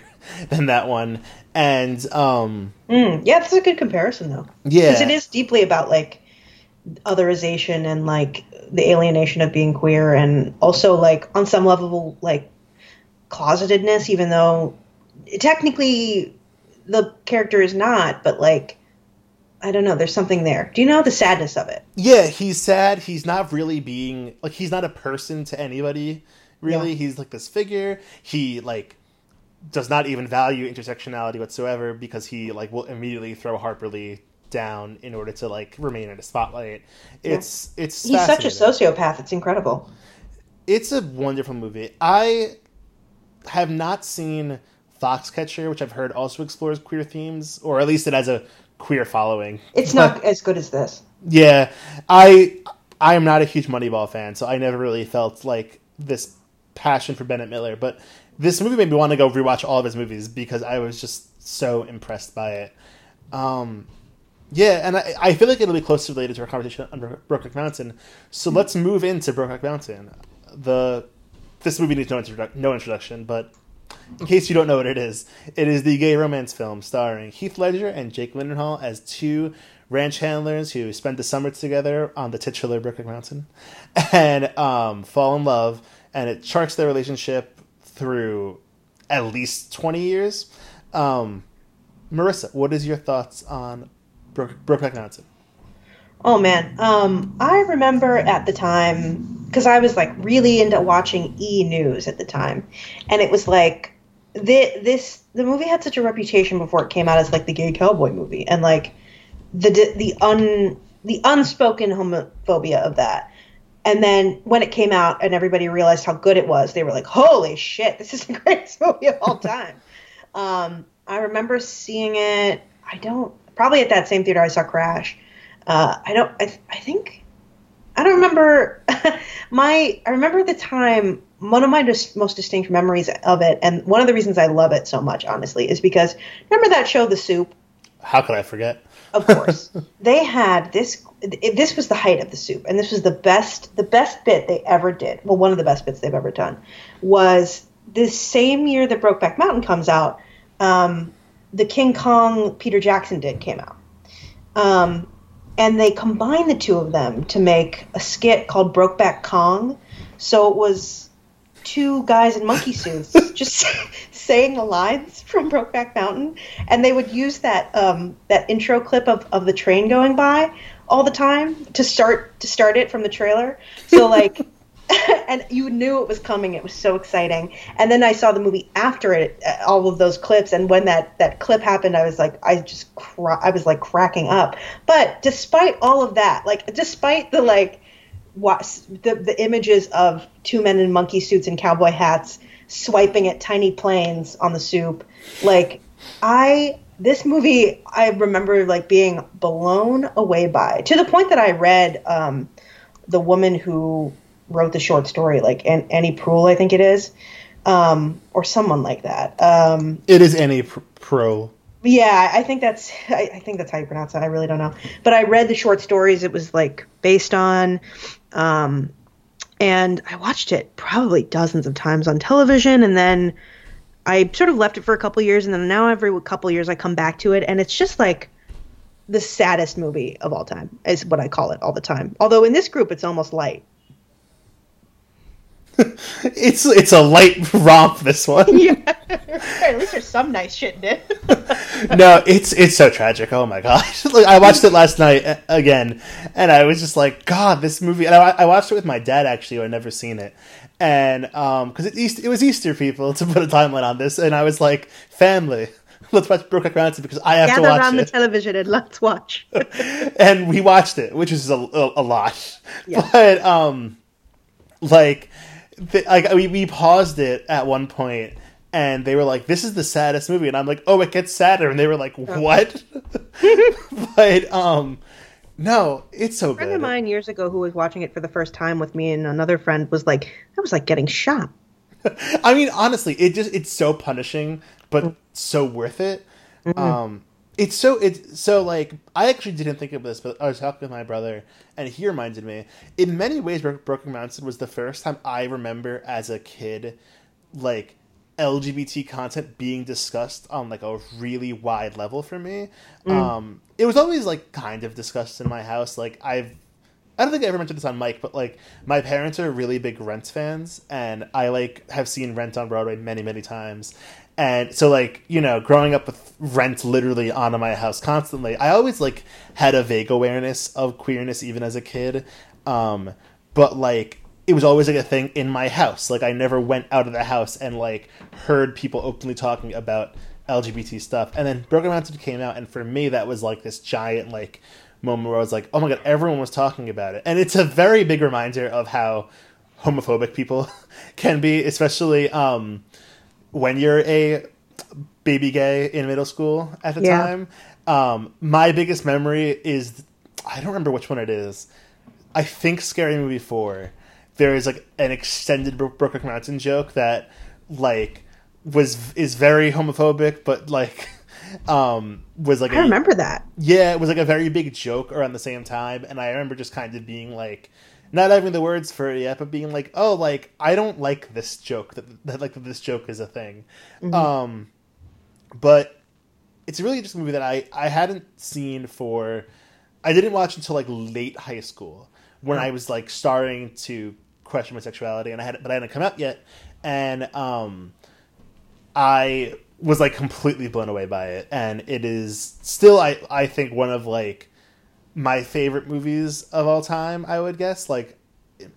than that one. And um, mm, yeah, that's a good comparison, though. Yeah. Because it is deeply about, like, otherization and like the alienation of being queer, and also like on some level like closetedness, even though technically the character is not, but like I don't know, there's something there. Do you know the sadness of it? Yeah, he's sad. He's not really being like, he's not a person to anybody really. Yeah. He's like this figure. He like does not even value intersectionality whatsoever, because he like will immediately throw Harper Lee down in order to like remain in a spotlight. It's yeah. it's he's such a sociopath. It's incredible. It's a wonderful movie. I have not seen Foxcatcher, which I've heard also explores queer themes, or at least it has a queer following. It's but, not as good as this. Yeah, I I am not a huge Moneyball fan, so I never really felt like this passion for Bennett Miller. But this movie made me want to go rewatch all of his movies because I was just so impressed by it. Um. Yeah, and I, I feel like it'll be closely related to our conversation on Bro- Brokeback Mountain. So let's move into Brokeback Mountain. The This movie needs no, introdu- no introduction, but in case you don't know what it is. It is the gay romance film starring Heath Ledger and Jake Gyllenhaal as two ranch handlers who spend the summer together on the titular Brokeback Mountain and um, fall in love, and it charts their relationship through at least twenty years. Um, Marissa, what is your thoughts on Bro- Brokeback Mountain? Oh, man. Um, I remember at the time, because I was, like, really into watching E! News at the time. And it was, like, the, this the movie had such a reputation before it came out as, like, the gay cowboy movie. And, like, the the un the unspoken homophobia of that. And then when it came out and everybody realized how good it was, they were like, holy shit, this is the greatest movie of all time. um, I remember seeing it, I don't, probably at that same theater I saw Crash. Uh, I don't, I, th- I think, I don't remember my, I remember the time, one of my dis- most distinct memories of it. And one of the reasons I love it so much, honestly, is because remember that show, The Soup? How could I forget? Of course. They had this, this was the height of The Soup. And this was the best, the best bit they ever did. Well, one of the best bits they've ever done was this same year that Brokeback Mountain comes out. Um, the King Kong Peter Jackson did came out. Um, And they combined the two of them to make a skit called Brokeback Kong. So it was two guys in monkey suits just saying the lines from Brokeback Mountain. And they would use that um, that intro clip of, of the train going by all the time to start to start it from the trailer. So, like, and you knew it was coming. It was so exciting. And then I saw the movie after it, all of those clips. And when that, that clip happened, I was like, I just cry, I was like cracking up. But despite all of that, like despite the like what, the, the images of two men in monkey suits and cowboy hats swiping at tiny planes on The Soup, like I this movie I remember like being blown away by, to the point that I read um, the woman who wrote the short story, like Annie Proulx, I think it is, um, or someone like that. Um, it is Annie Proulx. Yeah, I think that's I, I think that's how you pronounce it. I really don't know, but I read the short stories it was like based on, um, and I watched it probably dozens of times on television, and then I sort of left it for a couple years, and then now every couple years I come back to it, and it's just like the saddest movie of all time is what I call it all the time. Although in this group, it's almost light. It's it's a light romp, this one. Yeah, right, at least there's some nice shit in it. No, it's it's so tragic. Oh my god! Like, I watched it last night again, and I was just like, God, this movie. And I, I watched it with my dad actually, who had never seen it, and um, because it, it was Easter, people, to put a timeline on this, and I was like, family, let's watch Brokeback Mountain because I have Gather to watch it. Gather around the television and let's watch. And we watched it, which is a a, a lot, yeah. But um, like. The, like we, we paused it at one point, and they were like, "This is the saddest movie," and I'm like, "Oh, it gets sadder," and they were like, "What?" But um, no, it's so good. A friend good. of mine years ago who was watching it for the first time with me and another friend was like, "That was like getting shot." I mean, honestly, it just it's so punishing, but mm-hmm. so worth it. Mm-hmm. Um, it's so it's so like I actually didn't think of this, but I was talking with my brother. And he reminded me, in many ways, Brokeback Mountain was the first time I remember as a kid, like, L G B T content being discussed on, like, a really wide level for me. Mm. Um, it was always, like, kind of discussed in my house. Like, I've, I don't think I ever mentioned this on mic, but, like, my parents are really big Rent fans. And I, like, have seen Rent on Broadway many, many times. And so, like, you know, growing up with Rent literally on in my house constantly, I always, like, had a vague awareness of queerness even as a kid. Um, but, like, it was always, like, a thing in my house. Like, I never went out of the house and, like, heard people openly talking about L G B T stuff. And then Brokeback Mountain came out, and for me, that was, like, this giant, like, moment where I was like, oh, my God, everyone was talking about it. And it's a very big reminder of how homophobic people can be, especially... Um, when you're a baby gay in middle school at the yeah. time. Um, my biggest memory is, I don't remember which one it is. I think Scary Movie four. There is like an extended Brokeback Mountain joke that like was, is very homophobic, but like um, was like, I a, remember that. Yeah. It was like a very big joke around the same time. And I remember just kind of being like, not having the words for it yet, but being like, oh, like, I don't like this joke, that, that like, this joke is a thing. Mm-hmm. Um, but it's really just a movie that I, I hadn't seen for, I didn't watch until, like, late high school, when mm-hmm. I was, like, starting to question my sexuality, and I had, but I hadn't come out yet, and um, I was, like, completely blown away by it, and it is still, I, I think, one of, like, my favorite movies of all time, I would guess, like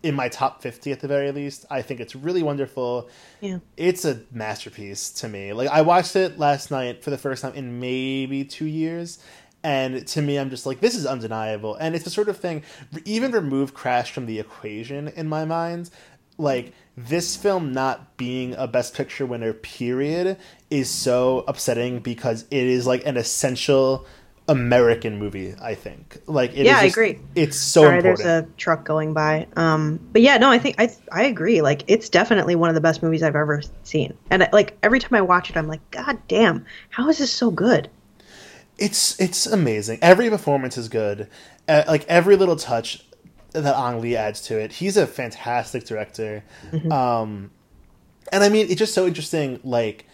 in my top fifty at the very least. I think it's really wonderful. Yeah. It's a masterpiece to me. Like, I watched it last night for the first time in maybe two years. And to me, I'm just like, this is undeniable. And it's the sort of thing, even remove Crash from the equation in my mind, like this film not being a Best Picture winner, period, is so upsetting because it is like an essential American movie, I think. Like, it yeah, is just, I agree. It's so Sorry, important. There's a truck going by. Um, but yeah, no, I think I I agree. Like, it's definitely one of the best movies I've ever seen. And like every time I watch it, I'm like, God damn, how is this so good? It's it's amazing. Every performance is good. Uh, like every little touch that Ang Lee adds to it. He's a fantastic director. Mm-hmm. Um, and I mean, it's just so interesting. Like,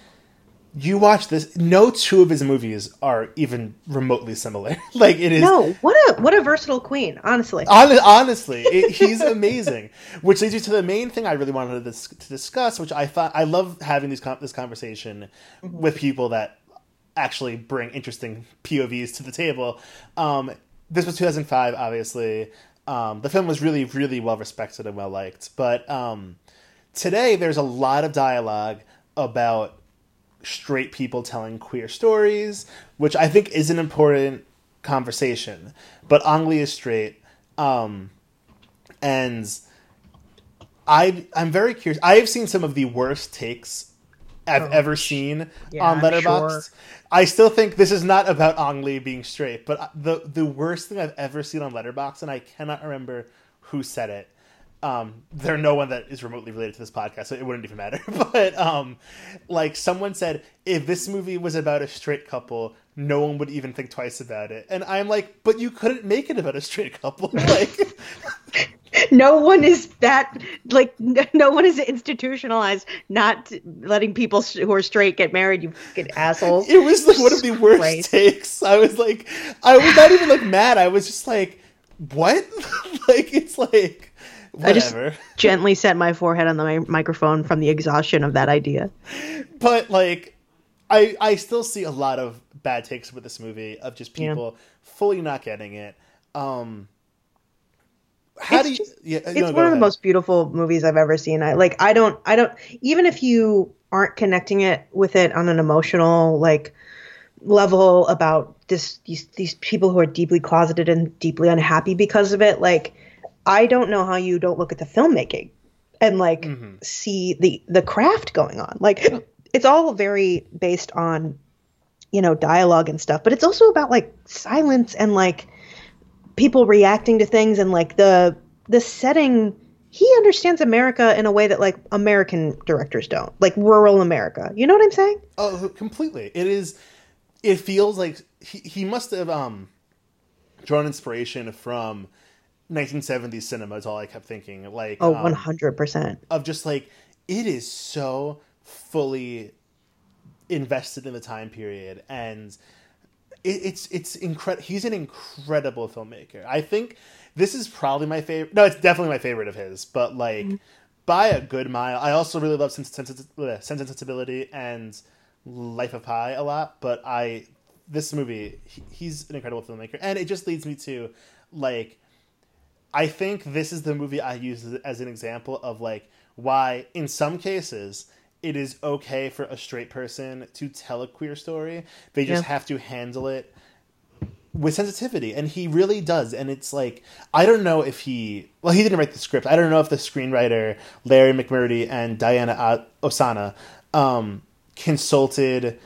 you watch this, no two of his movies are even remotely similar. Like, it is... No, what a what a versatile queen, honestly. Hon- honestly, it, he's amazing. Which leads you to the main thing I really wanted to, to discuss, which I thought... I love having these this conversation mm-hmm. with people that actually bring interesting P O Vs to the table. Um, this was two thousand five, obviously. Um, the film was really, really well-respected and well-liked. But um, today, there's a lot of dialogue about straight people telling queer stories, which I think is an important conversation. But Ang Lee is straight, um, and I I'm very curious. I have seen some of the worst takes I've oh, ever seen yeah, on Letterboxd. Sure. I still think this is not about Ang Lee being straight, but the the worst thing I've ever seen on Letterboxd, and I cannot remember who said it. Um, there's no one that is remotely related to this podcast, so it wouldn't even matter. But, um, like, someone said, if this movie was about a straight couple, no one would even think twice about it. And I'm like, but you couldn't make it about a straight couple. Like, no one is that, like, no one is institutionalized not letting people who are straight get married, you fucking assholes. It was, like, one of the worst Christ. takes. I was, like, I was not even, like, mad. I was just, like, what? Like, it's, like... Whatever. I just gently set my forehead on the mi- microphone from the exhaustion of that idea. But, like, I I still see a lot of bad takes with this movie of just people yeah. fully not getting it. Um, how it's do you... Just, yeah, it's no, one of ahead. the most beautiful movies I've ever seen. I Like, I don't... I don't even if you aren't connecting it with it on an emotional, like, level about this these, these people who are deeply closeted and deeply unhappy because of it, like... I don't know how you don't look at the filmmaking and like mm-hmm. see the, the craft going on. Like, it's all very based on, you know, dialogue and stuff, but it's also about like silence and like people reacting to things and like the, the setting. He understands America in a way that like American directors don't, like rural America. You know what I'm saying? Oh, completely. It is. It feels like he, he must have um, drawn inspiration from nineteen seventies cinema is all I kept thinking. Like, oh, um, one hundred percent. Of just like, it is so fully invested in the time period. And it, it's, it's incredible. He's an incredible filmmaker. I think this is probably my favorite. No, it's definitely my favorite of his, but like mm-hmm. by a good mile. I also really love Sense and Sensibility and Life of Pi a lot, but I, this movie, he, he's an incredible filmmaker. And it just leads me to like, I think this is the movie I use as an example of like why in some cases it is okay for a straight person to tell a queer story. They just yeah. have to handle it with sensitivity. And he really does. And it's like, I don't know if he, well, he didn't write the script. I don't know if the screenwriter, Larry McMurtry and Diana Osana, um, consulted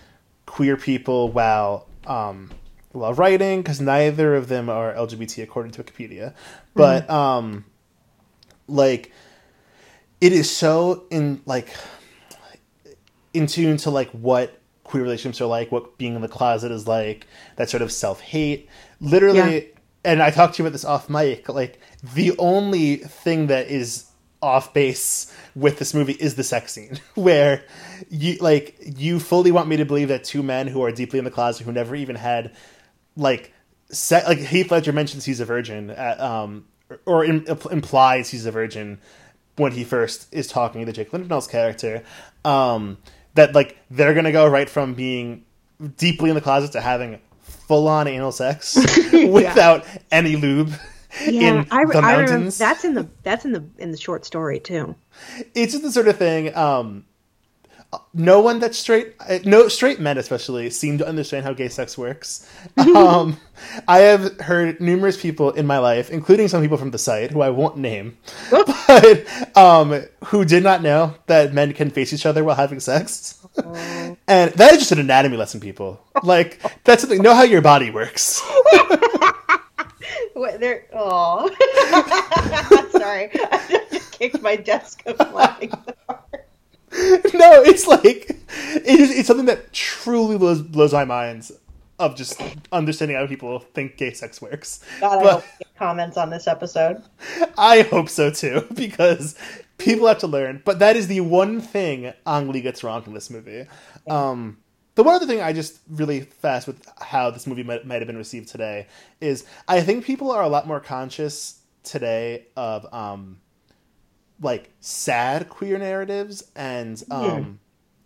queer people while, um, While writing, because neither of them are L G B T according to Wikipedia, but mm-hmm. um, like it is so in like in tune to like what queer relationships are like, what being in the closet is like, that sort of self hate. Literally, yeah. and I talked to you about this off mic, like, the only thing that is off base with this movie is the sex scene, where you, like, you fully want me to believe that two men who are deeply in the closet, who never even had, like, se- like Heath Ledger mentions he's a virgin, at, um, or in, implies he's a virgin when he first is talking to Jake Gyllenhaal's character, um, that, like, they're gonna go right from being deeply in the closet to having full-on anal sex without yeah. any lube. Yeah, in I, the I remember that's in the that's in the in the short story too. It's the sort of thing. Um, no one that's straight, no straight men especially, seem to understand how gay sex works. Um, I have heard numerous people in my life, including some people from the site who I won't name, but um, who did not know that men can face each other while having sex. Oh. And that is just an anatomy lesson, people. Like, that's something. Know how your body works. What, they're, oh. Sorry. I just kicked my desk of flying. No, it's like, it is, it's something that truly blows, blows my mind of just understanding how people think gay sex works. God, I but, hope you get comments on this episode. I hope so too, because people have to learn. But that is the one thing Ang Lee gets wrong in this movie. Yeah. Um, the one other thing I just really fast with how this movie might, might have been received today is I think people are a lot more conscious today of, um, like, sad queer narratives and, um, yeah.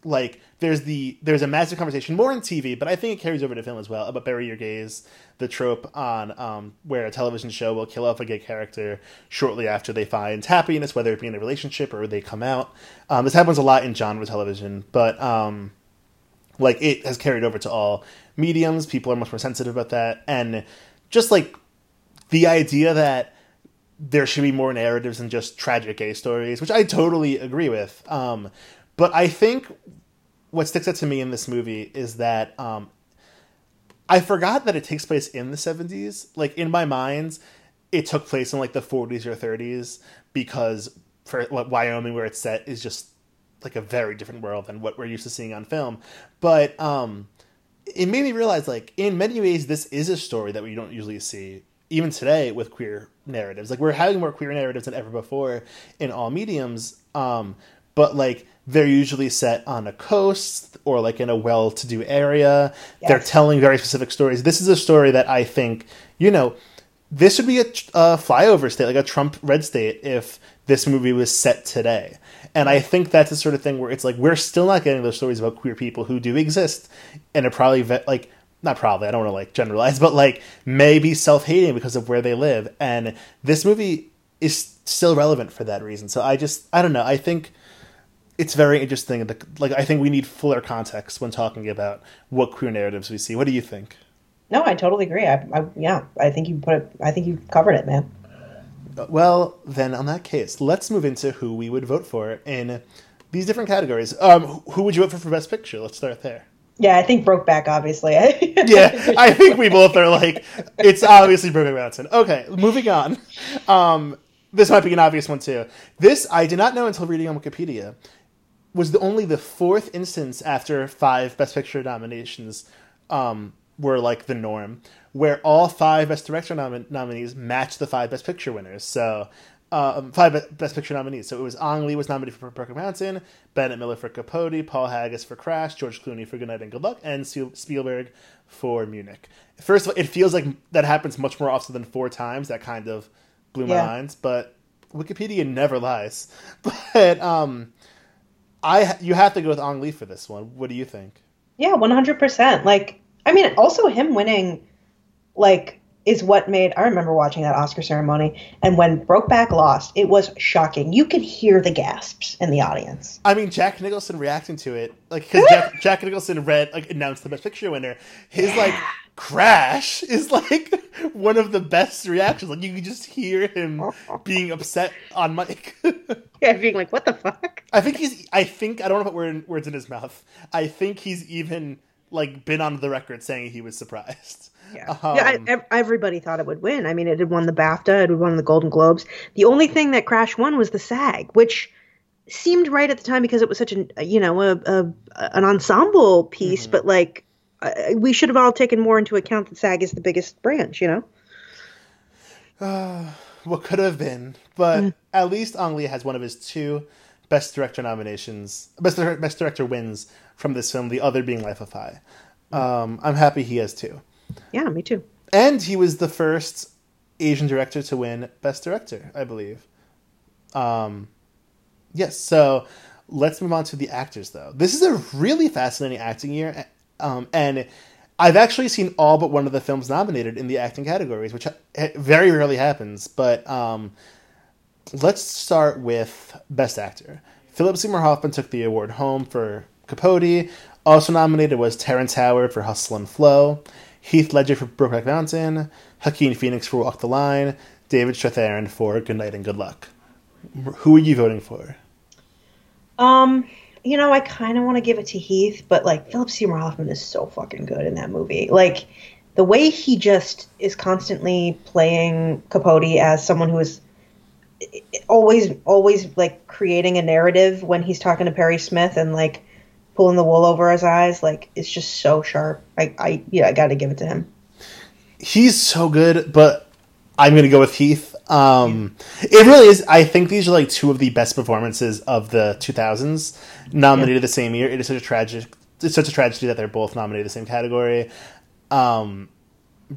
like, there's the, there's a massive conversation more on T V, but I think it carries over to film as well, about bury your gays, the trope on, um, where a television show will kill off a gay character shortly after they find happiness, whether it be in a relationship or they come out. Um, this happens a lot in genre television, but, um, like, it has carried over to all mediums. People are much more sensitive about that. And just, like, the idea that there should be more narratives than just tragic gay stories, which I totally agree with. Um, but I think what sticks out to me in this movie is that um, I forgot that it takes place in the seventies. Like, in my mind, it took place in, like, the forties or thirties because for what, Wyoming, where it's set, is just like a very different world than what we're used to seeing on film. But um, it made me realize, like, in many ways, this is a story that we don't usually see, even today, with queer narratives. Like, we're having more queer narratives than ever before in all mediums. Um, but, like, they're usually set on a coast or, like, in a well-to-do area. Yes. They're telling very specific stories. This is a story that I think, you know, this would be a, a flyover state, like a Trump red state, if this movie was set today. And I think that's the sort of thing where it's like, we're still not getting those stories about queer people who do exist and are probably, ve- like, not probably, I don't want to, like, generalize, but, like, maybe self-hating because of where they live. And this movie is still relevant for that reason. So I just, I don't know, I think it's very interesting. Like, I think we need fuller context when talking about what queer narratives we see. What do you think? No, I totally agree. I, I yeah, I think you put it, I think you covered it, man. Well, then, on that case, let's move into who we would vote for in these different categories. Um, who would you vote for for Best Picture? Let's start there. Yeah, I think Brokeback, obviously. Yeah, I think we both are like, it's obviously Brokeback Mountain. Okay, moving on. Um, this might be an obvious one, too. This, I did not know until reading on Wikipedia, was the only the fourth instance after five Best Picture nominations um, were, like, the norm, where all five Best Director nom- nominees matched the five Best Picture winners. So, um, five Be- Best Picture nominees. So it was Ang Lee was nominated for Brokeback Mountain, Bennett Miller for Capote, Paul Haggis for Crash, George Clooney for Good Night and Good Luck, and Spielberg for Munich. First of all, it feels like that happens much more often than four times. That kind of blew my yeah. mind. But Wikipedia never lies. But um, I you have to go with Ang Lee for this one. What do you think? Yeah, one hundred percent. Like, I mean, also him winning, like, is what made, I remember watching that Oscar ceremony, and when Brokeback lost, it was shocking. You could hear the gasps in the audience. I mean, Jack Nicholson reacting to it, like, because Jack, Jack Nicholson read, like, announced the Best Picture winner. His, yeah. like, Crash is, like, one of the best reactions. Like, you could just hear him being upset on mic. Yeah, being like, what the fuck? I think he's, I think, I don't know if it words in his mouth. I think he's even, like, been on the record saying he was surprised. Yeah, um, yeah I, everybody thought it would win. I mean, it had won the BAFTA, it had won the Golden Globes. The only thing that Crash won was the SAG, which seemed right at the time because it was such an, you know, a, a an ensemble piece, mm-hmm. but, like, uh, we should have all taken more into account that SAG is the biggest branch, you know? Uh, what could have been. But mm. at least Ang Lee has one of his two Best Director nominations, Best, Best Director wins from this film, the other being Life of Pi. Um, I'm happy he has two. Yeah, me too. And he was the first Asian director to win Best Director, I believe. Um, yes, so let's move on to the actors, though. This is a really fascinating acting year, um, and I've actually seen all but one of the films nominated in the acting categories, which very rarely happens, but um, let's start with Best Actor. Philip Seymour Hoffman took the award home for Capote. Also nominated was Terrence Howard for Hustle and Flow, Heath Ledger for Brokeback Mountain, Joaquin Phoenix for Walk the Line, David Strathairn for Good Night and Good Luck. Who are you voting for? Um, you know, I kind of want to give it to Heath, but like Philip Seymour Hoffman is so fucking good in that movie. Like the way he just is constantly playing Capote as someone who is always, always like creating a narrative when he's talking to Perry Smith and like pulling the wool over his eyes. Like it's just so sharp. I, I, yeah, I got to give it to him. He's so good, but I'm going to go with Heath. Um, it really is. I think these are like two of the best performances of the two thousands, nominated yeah. the same year. It is such a tragic, it's such a tragedy that they're both nominated the same category. Um,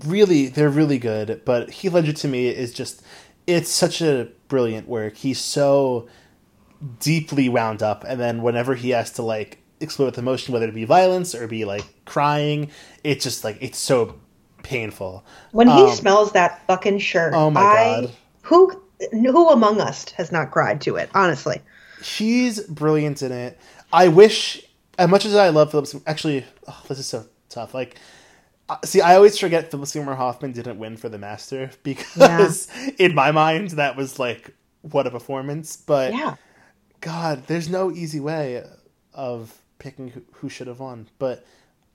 really, they're really good. But Heath Ledger to me is just, it's such a brilliant work. He's so deeply wound up, and then whenever he has to like explode with emotion, whether it be violence or be like crying, it's just like it's so painful. When he um, smells that fucking shirt, oh my I, god, who who among us has not cried to it? Honestly, he's brilliant in it. I wish, as much as I love Philip, actually, oh, this is so tough. Like, see, I always forget Philip Seymour Hoffman didn't win for The Master because, yeah. in my mind, that was like what a performance. But yeah. God, there's no easy way of picking who, who should have won. But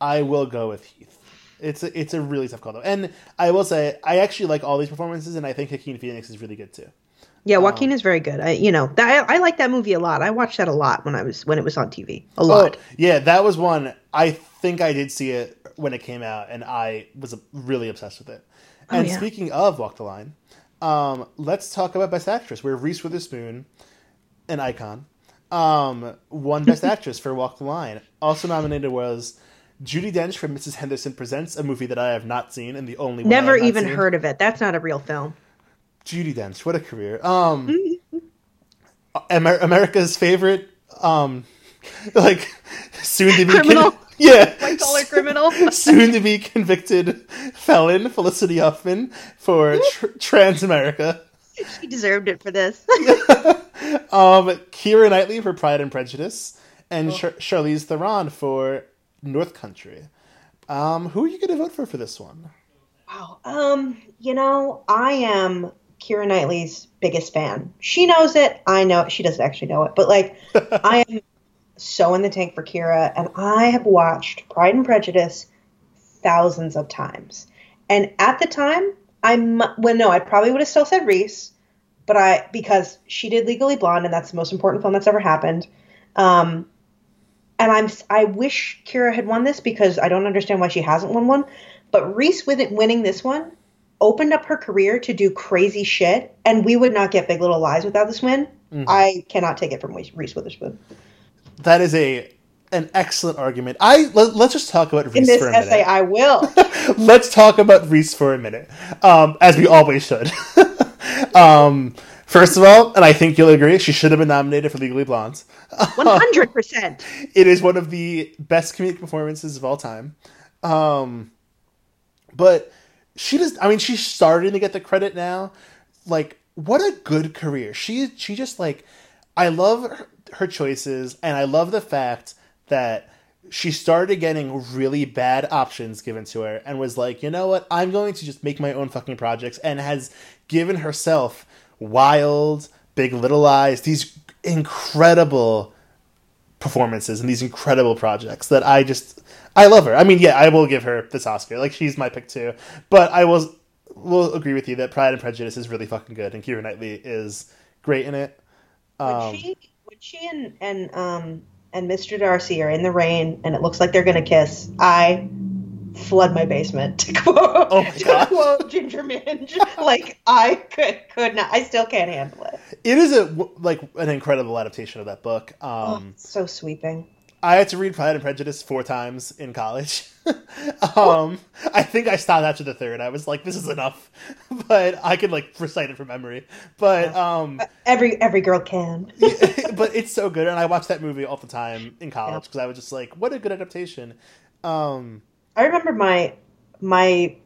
I will go with Heath. It's a, it's a really tough call, though. And I will say, I actually like all these performances, and I think Joaquin Phoenix is really good, too. Yeah, Joaquin um, is very good. I, you know, that, I, I like that movie a lot. I watched that a lot when I was when it was on T V. A lot. Oh, yeah, that was one. I think I did see it when it came out, and I was really obsessed with it. And oh, yeah. Speaking of Walk the Line, um, let's talk about Best Actress, where Reese Witherspoon, an icon, um, won Best Actress for Walk the Line. Also nominated was Judi Dench for Missus Henderson Presents, a movie that I have not seen and the only one Never I have not even seen. Heard of it. That's not a real film. Judi Dench, what a career. Um, Amer- America's favorite, um, like, soon-to-be... Criminal. Con- yeah. White-collar criminal. Soon-to-be convicted felon, Felicity Huffman, for tr- Trans America. She deserved it for this. um, Keira Knightley for Pride and Prejudice, and cool. Char- Charlize Theron for North Country. Um, who are you going to vote for for this one? Wow. Um, you know, I am Keira Knightley's biggest fan. She knows it. I know it. She doesn't actually know it. But, like, I am so in the tank for Keira, and I have watched Pride and Prejudice thousands of times. And at the time, I well, no, I probably would have still said Reese, but I because she did Legally Blonde, and that's the most important film that's ever happened. Um And I'm, I wish Keira had won this because I don't understand why she hasn't won one. But Reese with it winning this one opened up her career to do crazy shit. And we would not get Big Little Lies without this win. Mm-hmm. I cannot take it from Reese Witherspoon. That is a an excellent argument. I let, Let's just talk about Reese for a minute. In this essay, I will. Let's talk about Reese for a minute, um, as we always should. um First of all, and I think you'll agree, she should have been nominated for Legally Blonde. one hundred percent. It is one of the best comedic performances of all time. Um, but she just, I mean, she's starting to get the credit now. Like, what a good career. She, she just, like, I love her, her choices, and I love the fact that she started getting really bad options given to her and was like, you know what, I'm going to just make my own fucking projects, and has given herself Wild, Big Little Lies, these incredible performances and these incredible projects that I just, I love her. I mean, yeah, I will give her this Oscar. Like, she's my pick too. But I will, will agree with you that Pride and Prejudice is really fucking good, and Keira Knightley is great in it. Um, when she, when she and, and, um, and Mister Darcy are in the rain and it looks like they're going to kiss, I flood my basement, to quote, oh my to quote Ginger Minge. Like, I could, could not. I still can't handle it. It is a, like, an incredible adaptation of that book. Um, oh, so sweeping. I had to read Pride and Prejudice four times in college. um, I think I stopped after the third. I was like, this is enough. But I could, like, recite it from memory. But um, every every girl can. But it's so good. And I watched that movie all the time in college because yeah. I was just like, what a good adaptation. Um, I remember my my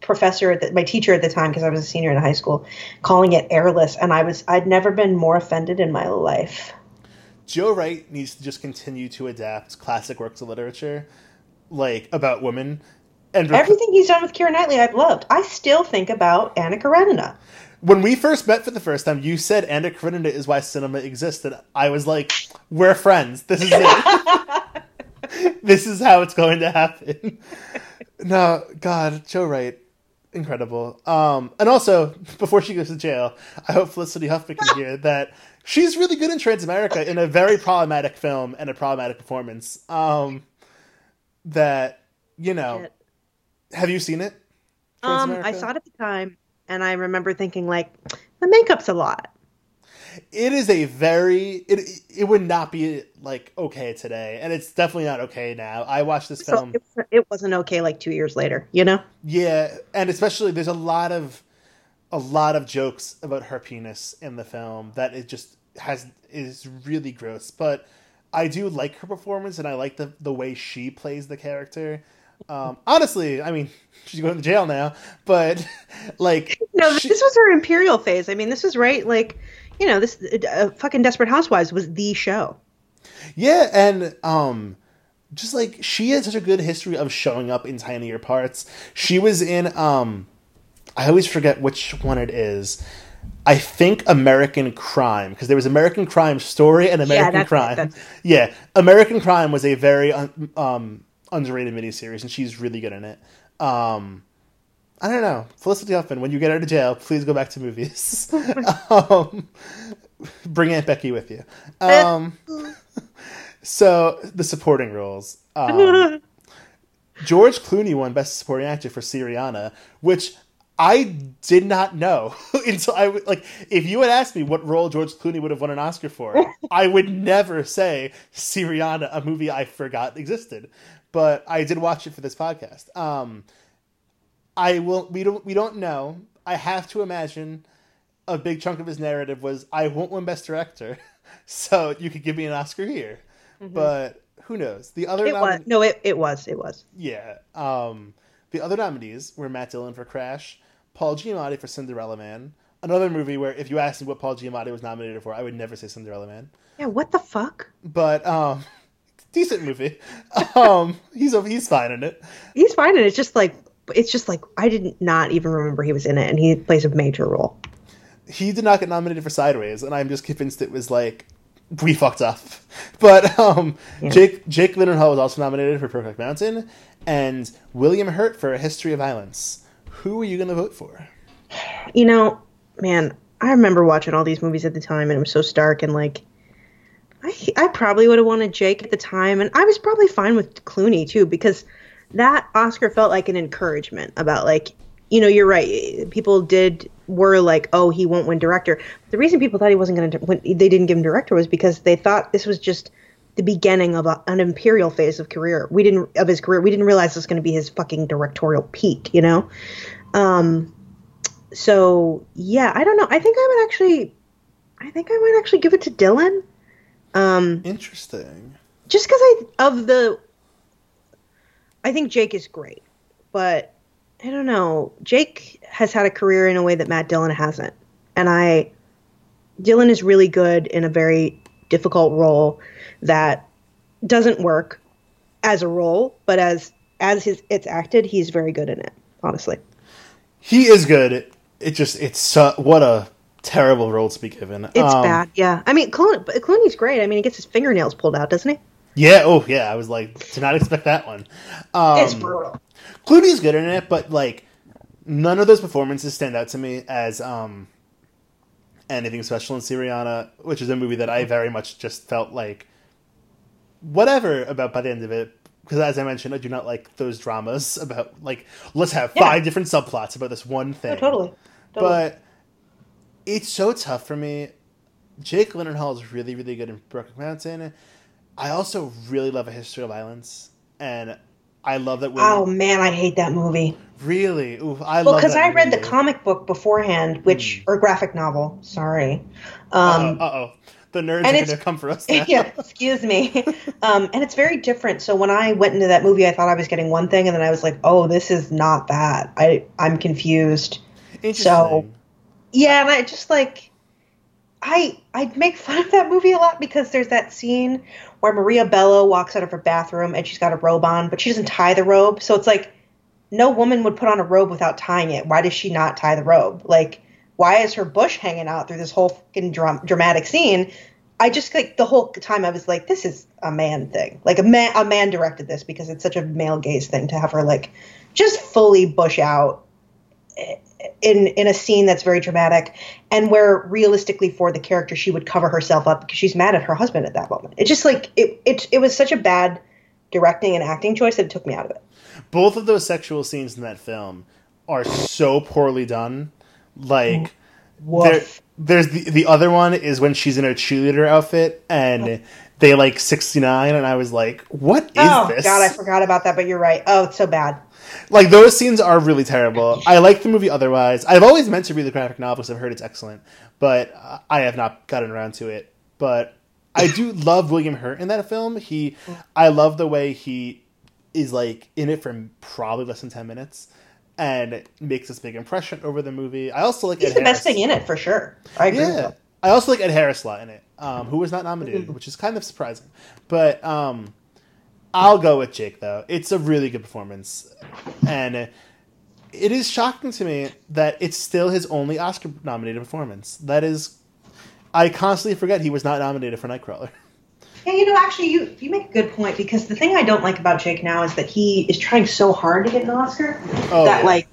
professor, at the, my teacher at the time, because I was a senior in high school, calling it airless. And I was, I'd never been more offended in my life. Joe Wright needs to just continue to adapt classic works of literature, like, about women. And rec- Everything he's done with Keira Knightley I've loved. I still think about Anna Karenina. When we first met for the first time, you said Anna Karenina is why cinema exists, and I was like, we're friends. This is it. This is how it's going to happen. No, God, Joe Wright. Incredible. Um, and also, before she goes to jail, I hope Felicity Huffman can hear that she's really good in Transamerica in a very problematic film and a problematic performance. Um, that, you know, have you seen it? Um, I saw it at the time, and I remember thinking, like, the makeup's a lot. It is a very, it it would not be, like, okay today. And it's definitely not okay now. I watched this so film. It wasn't okay, like, two years later, you know? Yeah. And especially there's a lot of, a lot of jokes about her penis in the film that it just has, is really gross. But I do like her performance, and I like the, the way she plays the character. Um, honestly, I mean, she's going to jail now, but, like. No, she, this was her imperial phase. I mean, this was right, like. You know, this uh, fucking Desperate Housewives was the show. Yeah, and um, just, like, she has such a good history of showing up in tinier parts. She was in, um, I always forget which one it is. I think American Crime, because there was American Crime Story and American yeah, that's, Crime. That's... Yeah, American Crime was a very un- um, underrated miniseries, and she's really good in it. Um, I don't know. Felicity Huffman, when you get out of jail, please go back to movies. um, bring Aunt Becky with you. Um, so, the supporting roles. Um, George Clooney won Best Supporting Actor for Syriana, which I did not know. Until I w- like, if you had asked me what role George Clooney would have won an Oscar for, I would never say Syriana, a movie I forgot existed. But I did watch it for this podcast. Um I will. We don't. We don't know. I have to imagine a big chunk of his narrative was, "I won't win Best Director, so you could give me an Oscar here." Mm-hmm. But who knows? The other it nomin- was no. It, it was it was yeah. Um, the other nominees were Matt Dillon for Crash, Paul Giamatti for Cinderella Man, another movie where if you asked me what Paul Giamatti was nominated for, I would never say Cinderella Man. Yeah, what the fuck? But um, decent movie. um, he's he's fine in it. He's fine in it. It's just like. It's just like, I did not even remember he was in it, and he plays a major role. He did not get nominated for Sideways, and I'm just convinced it was like, we fucked up. But um, yeah. Jake Jake Gyllenhaal was also nominated for Brokeback Mountain, and William Hurt for A History of Violence. Who are you going to vote for? You know, man, I remember watching all these movies at the time, and it was so stark, and like, I, I probably would have wanted Jake at the time, and I was probably fine with Clooney, too, because... That Oscar felt like an encouragement about, like, you know, you're right. People did were like, oh, he won't win director. The reason people thought he wasn't going to when they didn't give him director was because they thought this was just the beginning of a, an imperial phase of career. We didn't of his career. We didn't realize it was going to be his fucking directorial peak, you know? Um, so, yeah, I don't know. I think I would actually I think I might actually give it to Dylan. Um, Interesting. Just because I of the. I think Jake is great, but I don't know. Jake has had a career in a way that Matt Dillon hasn't. And I, Dillon is really good in a very difficult role that doesn't work as a role, but as, as his, it's acted, he's very good in it, honestly. He is good. It just, it's, uh, what a terrible role to be given. It's um, bad, yeah. I mean, Clooney, Clooney's great. I mean, he gets his fingernails pulled out, doesn't he? Yeah, oh, yeah, I was like, did not expect that one. Um, it's brutal. Clooney's good in it, but, like, none of those performances stand out to me as um, anything special in Syriana, which is a movie that I very much just felt like whatever about by the end of it, because as I mentioned, I do not like those dramas about, like, let's have yeah. five different subplots about this one thing. No, totally. totally. But it's so tough for me. Jake Gyllenhaal is really, really good in Brokeback Mountain. I also really love A History of Violence, and I love that. Women... Oh man, I hate that movie. Really? Ooh, I well, love that. Well, because I read movie. the comic book beforehand, which mm. or graphic novel. Sorry. Um, uh oh, the nerds are going to come for us now. Yeah, excuse me. um, and it's very different. So when I went into that movie, I thought I was getting one thing, and then I was like, "Oh, this is not that." I I'm confused. Interesting. So yeah, and I just like. I I make fun of that movie a lot because there's that scene where Maria Bello walks out of her bathroom and she's got a robe on, but she doesn't tie the robe. So it's like, no woman would put on a robe without tying it. Why does she not tie the robe? Like, why is her bush hanging out through this whole fucking dram- dramatic scene? I just, like, the whole time I was like, this is a man thing. Like, a man, a man directed this because it's such a male gaze thing to have her, like, just fully bush out in in a scene that's very dramatic and where realistically for the character she would cover herself up because she's mad at her husband at that moment. It's just like it it it was such a bad directing and acting choice that it took me out of it. Both of those sexual scenes in that film are so poorly done. Like there, there's the the other one is when she's in her cheerleader outfit and they like sixty-nine and I was like, what is oh, this? Oh god, I forgot about that, but you're right. Oh, it's so bad. Like, those scenes are really terrible. I like the movie otherwise. I've always meant to read the graphic novel because I've heard it's excellent, but I have not gotten around to it. But I do love William Hurt in that film. He, I love the way he is, like, in it for probably less than ten minutes and makes this big impression over the movie. I also like He's Ed the Harris. Best thing in it, for sure. I agree yeah. with that. I also like Ed Harris a lot in it, um, who was not nominated, which is kind of surprising. But... Um, I'll go with Jake, though. It's a really good performance. And it is shocking to me that it's still his only Oscar-nominated performance. That is... I constantly forget he was not nominated for Nightcrawler. Yeah, you know, actually, you, you make a good point, because the thing I don't like about Jake now is that he is trying so hard to get an Oscar oh, that, yeah. like,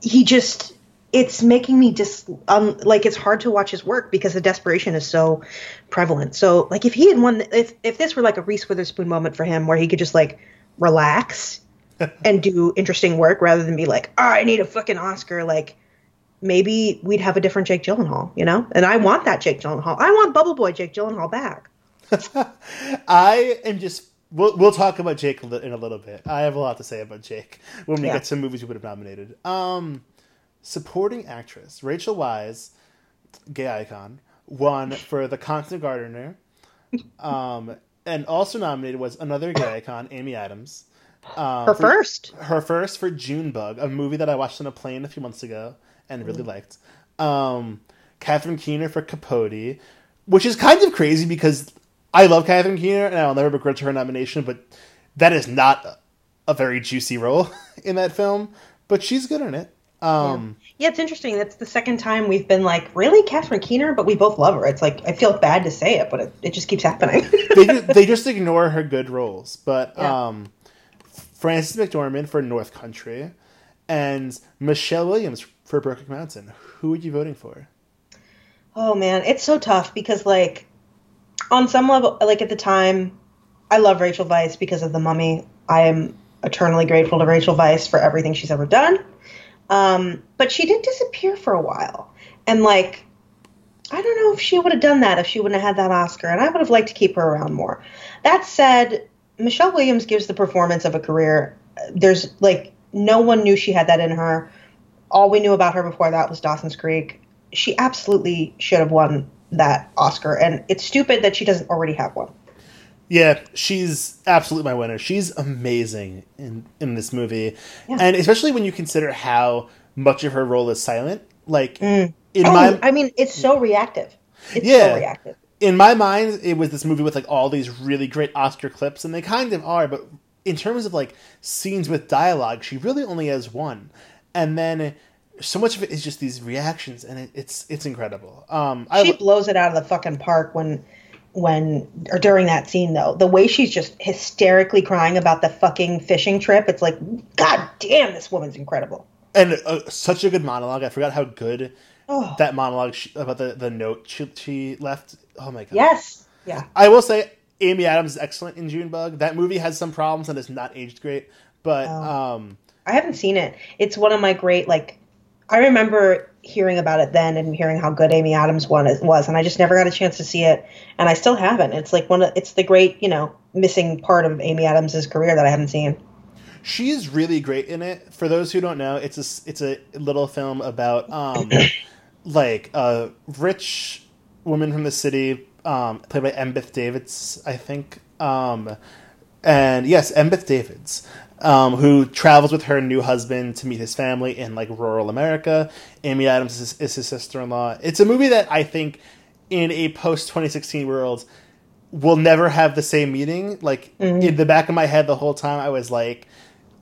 he just... It's making me just um, like it's hard to watch his work because the desperation is so prevalent. So like if he had won, if if this were like a Reese Witherspoon moment for him where he could just like relax and do interesting work rather than be like, oh, I need a fucking Oscar. Like maybe we'd have a different Jake Gyllenhaal, you know? And I want that Jake Gyllenhaal. I want Bubble Boy Jake Gyllenhaal back. I am just. We'll we'll talk about Jake in a little bit. I have a lot to say about Jake when we yeah. get to movies we would have nominated. Um. Supporting actress Rachel Weisz, gay icon, won for The Constant Gardener, um, and also nominated was another gay icon, Amy Adams. Um, her for, first, her first for Junebug, a movie that I watched on a plane a few months ago and really mm. liked. Um, Catherine Keener for Capote, which is kind of crazy because I love Catherine Keener and I'll never begrudge her nomination, but that is not a very juicy role in that film. But she's good in it. Um, yeah. yeah, it's interesting. That's the second time we've been like, really, Catherine Keener? But we both love her. It's like, I feel bad to say it, but it, it just keeps happening. they, just, they just ignore her good roles. But yeah. um, Frances McDormand for North Country and Michelle Williams for Brokeback Mountain. Who are you voting for? Oh, man. It's so tough because, like, on some level, like at the time, I love Rachel Weisz because of The Mummy. I am eternally grateful to Rachel Weisz for everything she's ever done. Um, but she did disappear for a while. And, like, I don't know if she would have done that if she wouldn't have had that Oscar. And I would have liked to keep her around more. That said, Michelle Williams gives the performance of a career. There's, like, no one knew she had that in her. All we knew about her before that was Dawson's Creek. She absolutely should have won that Oscar. And it's stupid that she doesn't already have one. Yeah, she's absolutely my winner. She's amazing in, in this movie. Yeah. And especially when you consider how much of her role is silent. Like, mm. in oh, my... I mean, it's so reactive. It's yeah. so reactive. In my mind, it was this movie with, like, all these really great Oscar clips, and they kind of are, but in terms of, like, scenes with dialogue, she really only has one. And then... so much of it is just these reactions, and it, it's it's incredible. Um, she I, blows it out of the fucking park when... when or during that scene though, the way she's just hysterically crying about the fucking fishing trip, it's like, god damn, this woman's incredible. And uh, such a good monologue. I forgot how good oh. that monologue she, about the, the note she, she left. Oh my god. Yes. Yeah. I will say Amy Adams is excellent in Junebug. That movie has some problems and it's not aged great, but oh. um, I haven't seen it. It's one of my great, like, I remember hearing about it then and hearing how good Amy Adams one is, was, and I just never got a chance to see it, and I still haven't. It's like one of, it's the great, you know, missing part of Amy Adams' career that I haven't seen. She is really great in it. For those who don't know, it's a, it's a little film about um, like a rich woman from the city, um, played by Embeth Davids, I think. Um, and yes, Embeth Davids, um, who travels with her new husband to meet his family in like rural America. Amy Adams is, is his sister-in-law. It's a movie that I think in a post twenty sixteen world will never have the same meaning. Like mm-hmm. in the back of my head the whole time I was like,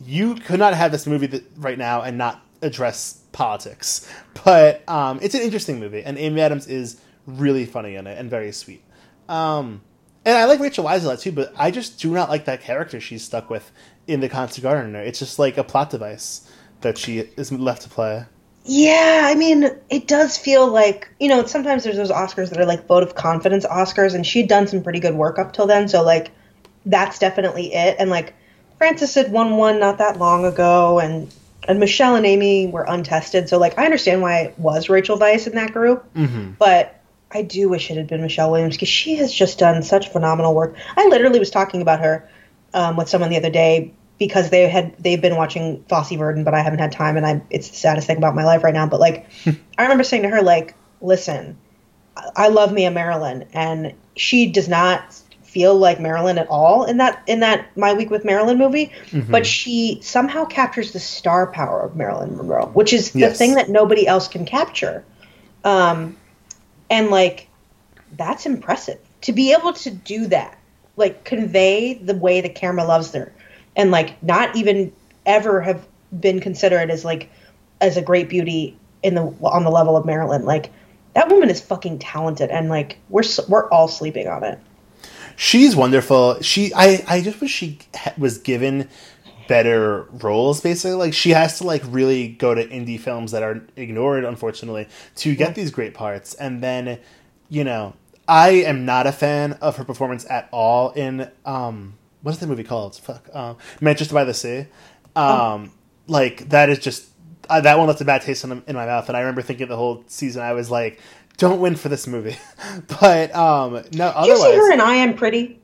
you could not have this movie that, right now and not address politics. But um, it's an interesting movie, and Amy Adams is really funny in it and very sweet. Um, and I like Rachel Weisz a lot too, but I just do not like that character she's stuck with in The Concert Gardener. It's just like a plot device that she is left to play. Yeah, I mean, it does feel like, you know, sometimes there's those Oscars that are like vote of confidence Oscars, and she'd done some pretty good work up till then, so like that's definitely it. And like Frances had won one not that long ago, and and Michelle and Amy were untested, so like I understand why it was Rachel Weisz in that group, mm-hmm. but I do wish it had been Michelle Williams, because she has just done such phenomenal work. I literally was talking about her um, with someone the other day because they had they've been watching Fosse Verdon, but I haven't had time, and I it's the saddest thing about my life right now. But like, I remember saying to her, like, listen, I love Mia Marilyn, and she does not feel like Marilyn at all in that in that My Week with Marilyn movie, mm-hmm. but she somehow captures the star power of Marilyn Monroe, which is the yes. thing that nobody else can capture. Um, and like, that's impressive to be able to do that, like convey the way the camera loves her, and like not even ever have been considered as like as a great beauty in the on the level of Marilyn. Like, that woman is fucking talented, and like we're we're all sleeping on it. She's wonderful. She, I, I just wish she was given better roles, basically. Like, she has to, like, really go to indie films that are ignored, unfortunately, to get yeah. these great parts. And then, you know, I am not a fan of her performance at all in, um, what is the movie called? Fuck. Um, Manchester by the Sea. Um, oh. Like, that is just, uh, that one left a bad taste in, in my mouth. And I remember thinking the whole season, I was like, don't win for this movie. But, um, no, otherwise... Did you see her in I Am Pretty?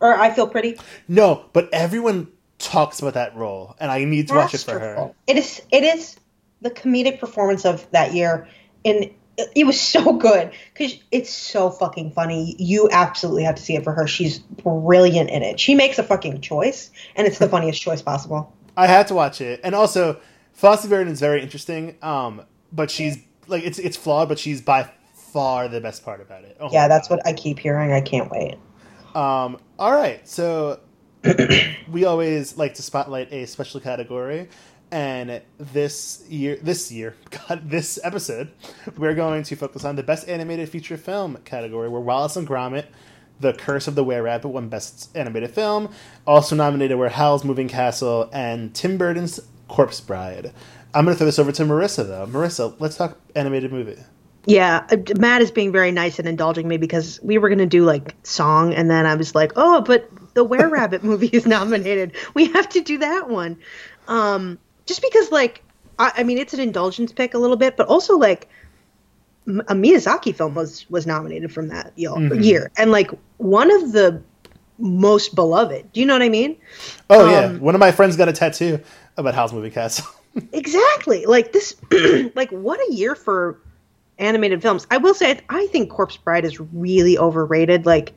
Or I Feel Pretty? No, but everyone talks about that role, and I need to Masterful. watch it for her. It is it is the comedic performance of that year, and it, it was so good, because it's so fucking funny. You absolutely have to see it for her. She's brilliant in it. She makes a fucking choice, and it's the funniest choice possible. I had to watch it. And also, Fosse Verdon is very interesting, um, but she's, like, it's it's flawed, but she's by far the best part about it. Oh yeah, that's God. What I keep hearing. I can't wait. Um, all right, so we always like to spotlight a special category, and this year, this year, God, this episode, we're going to focus on the best animated feature film category, where Wallace and Gromit: The Curse of the Were-Rabbit won best animated film. Also nominated were Howl's Moving Castle and Tim Burton's Corpse Bride. I'm going to throw this over to Marissa, though. Marissa, let's talk animated movie. Yeah, Matt is being very nice and indulging me, because we were going to do, like, song, and then I was like, oh, but the Were-Rabbit movie is nominated. We have to do that one. Um, just because, like, I, I mean, it's an indulgence pick a little bit, but also, like, a Miyazaki film was, was nominated from that y'all, mm-hmm. year. And, like, one of the most beloved. Do you know what I mean? Oh, um, yeah. One of my friends got a tattoo about Howl's Moving Castle. Exactly. Like, this, like, what a year for animated films. I will say, I think Corpse Bride is really overrated. Like,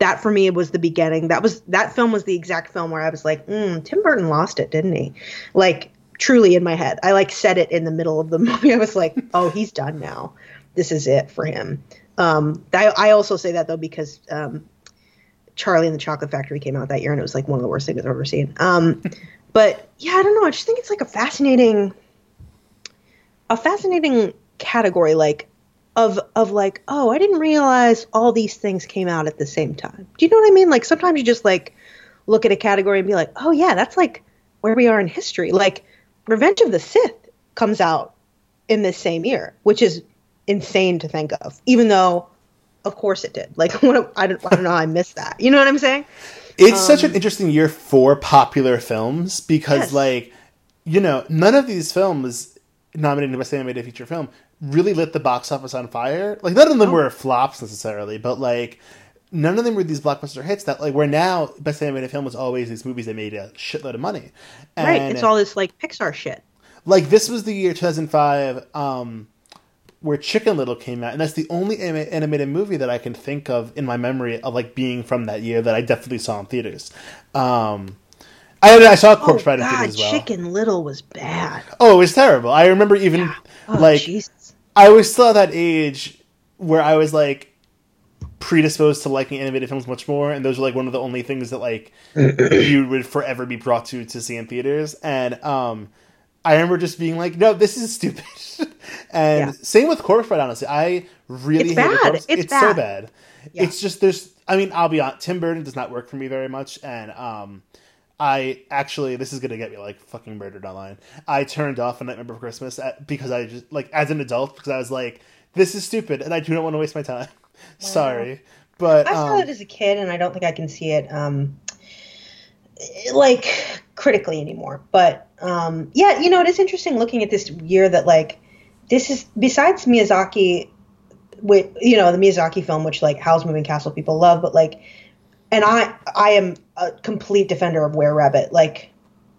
that for me was the beginning. That was that film was the exact film where I was like, mm, Tim Burton lost it, didn't he? Like, truly in my head. I like said it in the middle of the movie. I was like, oh, he's done now. This is it for him. Um, I, I also say that, though, because um, Charlie and the Chocolate Factory came out that year, and it was like one of the worst things I've ever seen. Um, but yeah, I don't know. I just think it's like a fascinating, a fascinating. category, like of of like, oh, I didn't realize all these things came out at the same time. Do you know what I mean? Like, sometimes you just like look at a category and be like, oh yeah, that's like where we are in history. Like, Revenge of the Sith comes out in this same year, which is insane to think of, even though of course it did. Like, what, I, don't, I don't know how I missed that. You know what I'm saying? It's um, such an interesting year for popular films because, yes. like, you know, none of these films nominated in Best Animated Feature Film really lit the box office on fire. Like, none of them oh. were flops necessarily, but, like, none of them were these blockbuster hits that, like, where now Best Animated Film was always these movies that made a shitload of money. And right. It's all this, like, Pixar shit. Like, this was the year two thousand five um, where Chicken Little came out, and that's the only anim- animated movie that I can think of in my memory of, like, being from that year that I definitely saw in theaters. Um, I I saw Corpse Bride oh, in theaters as well. Chicken Little was bad. Oh, it was terrible. I remember even, yeah. oh, like, Jesus. I was still at that age where I was, like, predisposed to liking animated films much more, and those were, like, one of the only things that, like, you would forever be brought to to see in theaters, and, um... I remember just being like, no, this is stupid. and yeah. Same with Corpse Bride, honestly. I really it's hated Corpse Bride. It's, it's bad. so bad. Yeah. It's just there's... I mean, I'll be honest. Tim Burton does not work for me very much. And um, I actually... This is going to get me, like, fucking murdered online. I turned off A Nightmare Before Christmas at, because I just... Like, as an adult, because I was like, this is stupid. And I do not want to waste my time. Wow. Sorry. But... I saw um, it as a kid, and I don't think I can see it... Um... like critically anymore, but um yeah you know it is interesting looking at this year that, like, this is besides Miyazaki, with, you know, the Miyazaki film, which, like, Howl's Moving Castle people love, but, like, and I I am a complete defender of Were-Rabbit, like,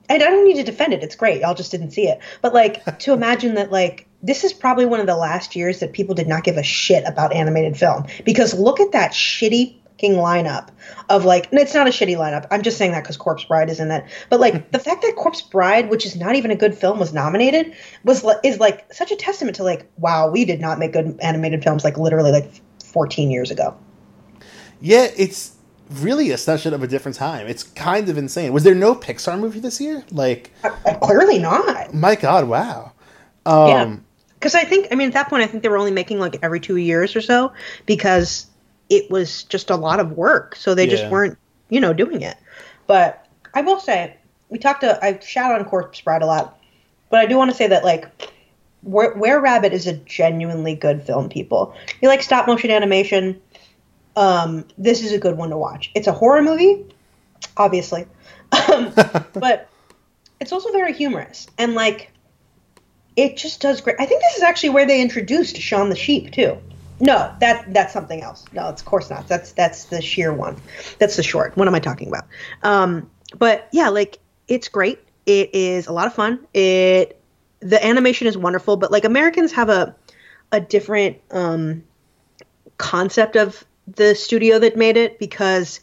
and I don't need to defend it, it's great, y'all just didn't see it, but, like, to imagine that, like, this is probably one of the last years that people did not give a shit about animated film, because look at that shitty lineup of, like, it's not a shitty lineup, I'm just saying that because Corpse Bride is in it, but, like, the fact that Corpse Bride, which is not even a good film, was nominated was is like such a testament to, like, wow, we did not make good animated films, like, literally, like, fourteen years ago. Yeah, it's really a session of a different time. It's kind of insane. Was there no Pixar movie this year? Like, uh, clearly not. My God, wow. Um, yeah, because I think I mean at that point I think they were only making, like, every two years or so, because it was just a lot of work. So they yeah. just weren't, you know, doing it. But I will say, we talked to, I shout on Corpse Bride a lot, but I do want to say that, like, Were-Rabbit is a genuinely good film, people. You like stop motion animation. Um, this is a good one to watch. It's a horror movie, obviously. Um, but it's also very humorous. And, like, it just does great. I think this is actually where they introduced Shaun the Sheep, too. No, that that's something else. No, it's, of course not. That's that's the sheer one. That's the short. What am I talking about? Um, but yeah, like, it's great. It is a lot of fun. It the animation is wonderful, but, like, Americans have a a different um, concept of the studio that made it, because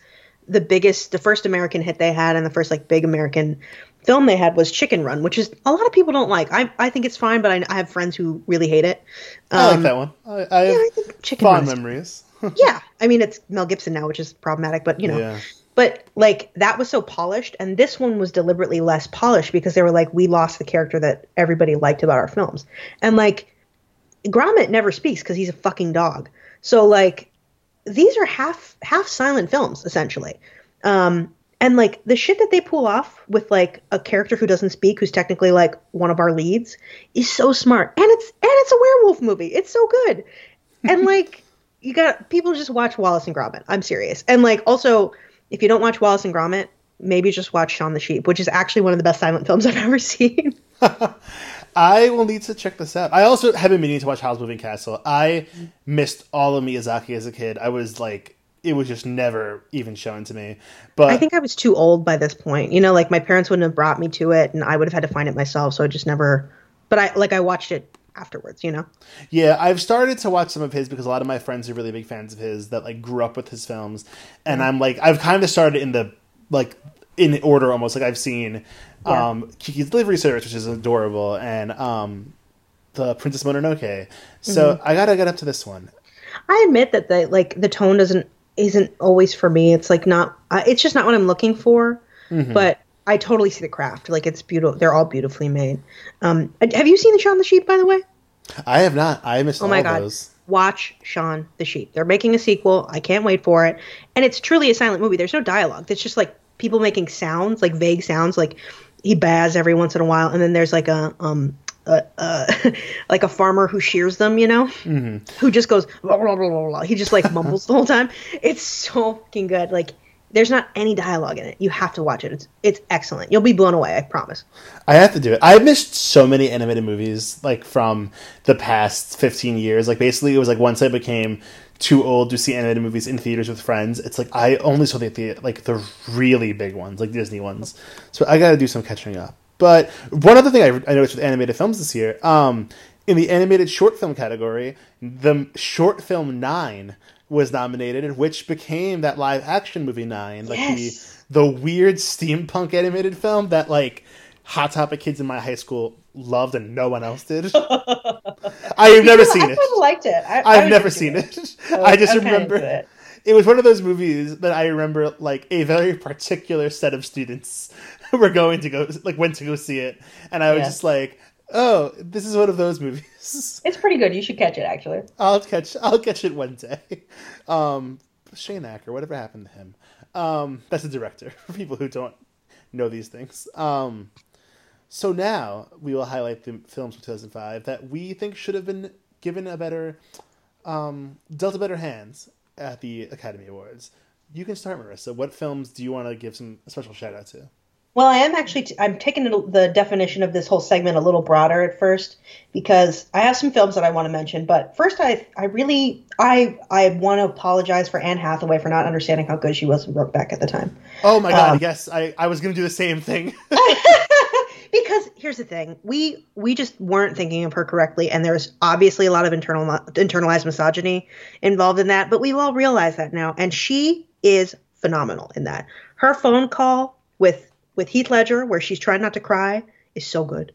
the biggest, the first American hit they had and the first, like, big American film they had was Chicken Run, which is a lot of people don't like. I I think it's fine, but I, I have friends who really hate it. Um, I like that one. I, I have yeah, I think Chicken fond Run memories. yeah, I mean it's Mel Gibson now, which is problematic, but you know, yeah. but like that was so polished, and this one was deliberately less polished because they were like, we lost the character that everybody liked about our films, and like Gromit never speaks because he's a fucking dog. So like these are half half silent films essentially. Um, And, like, the shit that they pull off with, like, a character who doesn't speak, who's technically, like, one of our leads, is so smart. And it's and it's a werewolf movie. It's so good. And, like, you got – people just watch Wallace and Gromit. I'm serious. And, like, also, if you don't watch Wallace and Gromit, maybe just watch Shaun the Sheep, which is actually one of the best silent films I've ever seen. I will need to check this out. I also have been meaning to watch Howl's Moving Castle. I missed all of Miyazaki as a kid. I was, like – it was just never even shown to me. But I think I was too old by this point. You know, like my parents wouldn't have brought me to it and I would have had to find it myself. So I just never, but I like I watched it afterwards, you know? Yeah. I've started to watch some of his because a lot of my friends are really big fans of his that like grew up with his films. And mm-hmm. I'm like, I've kind of started in the, like in order almost like I've seen yeah. um, Kiki's Delivery Service, which is adorable. And um, the Princess Mononoke. So mm-hmm. I got to get up to this one. I admit that the, like the tone doesn't, isn't always for me. It's like not uh, it's just not what I'm looking for, mm-hmm. but I totally see the craft. Like it's beautiful. They're all beautifully made. Um have you seen the Shaun the Sheep, by the way? I have not. I missed oh all my God. Those. Watch Shaun the Sheep. They're making a sequel. I can't wait for it. And it's truly a silent movie. There's no dialogue. It's just like people making sounds, like vague sounds, like he baths every once in a while, and then there's like a um uh, uh, like a farmer who shears them, you know, mm-hmm. who just goes, blah, blah, blah, blah, blah. He just like mumbles the whole time. It's so fucking good. Like, there's not any dialogue in it. You have to watch it. It's it's excellent. You'll be blown away, I promise. I have to do it. I've missed so many animated movies, like, from the past fifteen years. Like, basically, it was, like, once I became too old to see animated movies in theaters with friends, it's, like, I only saw the, the like, the really big ones, like, Disney ones. So I gotta do some catching up. But one other thing I, I noticed with animated films this year, um, in the animated short film category, the short film Nine was nominated, which became that live action movie Nine, like yes. the the weird steampunk animated film that like Hot Topic kids in my high school loved and no one else did. I've never know, seen I it. I liked it. I, I've I never seen it. it. I, was, I just I remember it. It was one of those movies that I remember like a very particular set of students were going to go like went to go see it, and I was yes. just like, oh, this is one of those movies. It's pretty good. You should catch it, actually. I'll catch I'll catch it one day. Um, Shane Acker, whatever happened to him? Um, that's the director, for people who don't know these things. Um, so now we will highlight the films from two thousand five that we think should have been given a better, um, dealt a better hands at the Academy Awards. You can start, Marissa. What films do you want to give some a special shout out to? Well, I am actually, t- I'm taking the definition of this whole segment a little broader at first, because I have some films that I want to mention. But first, I I really, I I want to apologize for Anne Hathaway for not understanding how good she was in Brokeback at the time. Oh my God, um, yes, I, I was going to do the same thing. Because here's the thing, we we just weren't thinking of her correctly, and there's obviously a lot of internal internalized misogyny involved in that, but we've all realized that now, and she is phenomenal in that. Her phone call with... with Heath Ledger, where she's trying not to cry, is so good.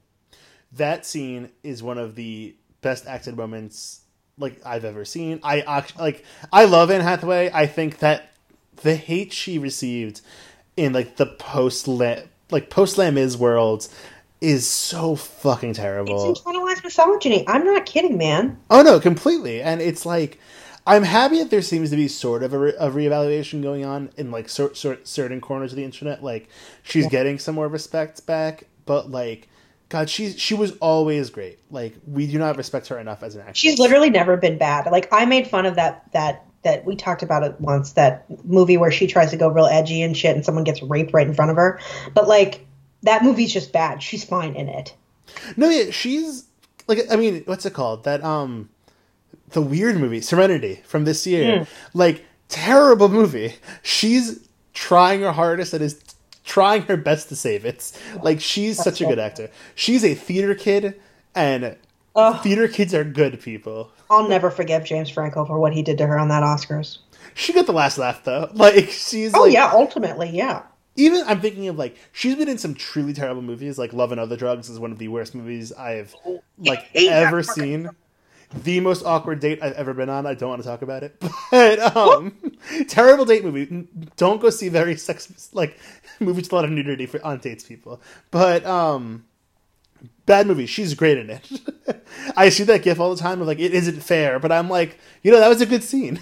That scene is one of the best acted moments like I've ever seen. I like I love Anne Hathaway. I think that the hate she received in like the post like post Lamiz world is so fucking terrible. It's internalized misogyny. I'm not kidding, man. Oh no, completely. And it's like, I'm happy that there seems to be sort of a, re- a reevaluation going on in, like, cer- cer- certain corners of the internet. Like, she's yeah. getting some more respect back, but, like, God, she, she was always great. Like, we do not respect her enough as an actress. She's literally never been bad. Like, I made fun of that, that, that we talked about it once, that movie where she tries to go real edgy and shit and someone gets raped right in front of her. But, like, that movie's just bad. She's fine in it. No, yeah, she's, like, I mean, what's it called? That, um... the weird movie, Serenity, from this year. Mm. Like, terrible movie. She's trying her hardest and is trying her best to save it. Like, she's That's such a good actor. She's a theater kid, and Ugh. theater kids are good people. I'll never forgive James Franco for what he did to her on that Oscars. She got the last laugh, though. Like, she's Oh, like, yeah, ultimately, yeah. Even, I'm thinking of, like, she's been in some truly terrible movies. Like, Love and Other Drugs is one of the worst movies I've, like, ever seen. The most awkward date I've ever been on. I don't want to talk about it. But, um, terrible date movie. Don't go see very sex, like, movies with a lot of nudity for, on dates, people. But, um, bad movie. She's great in it. I see that gif all the time of, like, it isn't fair. But I'm like, you know, that was a good scene.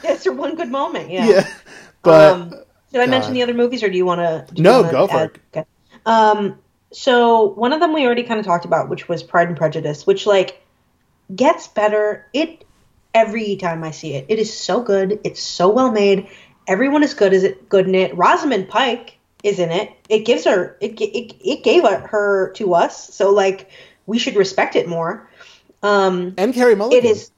That's her one good moment, yeah. Yeah. But, um, did I God. mention the other movies, or do you want to? No, go for add? it. Okay. Um, so, one of them we already kind of talked about, which was Pride and Prejudice, which, like, gets better it every time I see it. It is so good. It's so well made. Everyone is good. Is it good in it? Rosamund Pike is in it. It gives her. It it it gave her to us. So like we should respect it more. Um, and Carey Mulligan. It is.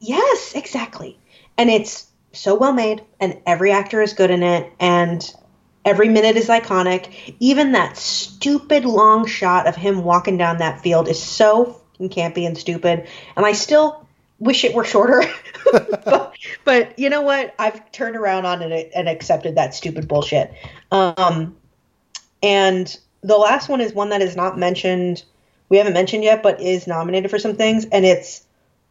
Yes, exactly. And it's so well made. And every actor is good in it. And every minute is iconic. Even that stupid long shot of him walking down that field is so and campy and stupid, and I still wish it were shorter. but, but you know what? I've turned around on it and accepted that stupid bullshit. Um, and the last one is one that is not mentioned. We haven't mentioned yet, but is nominated for some things, and it's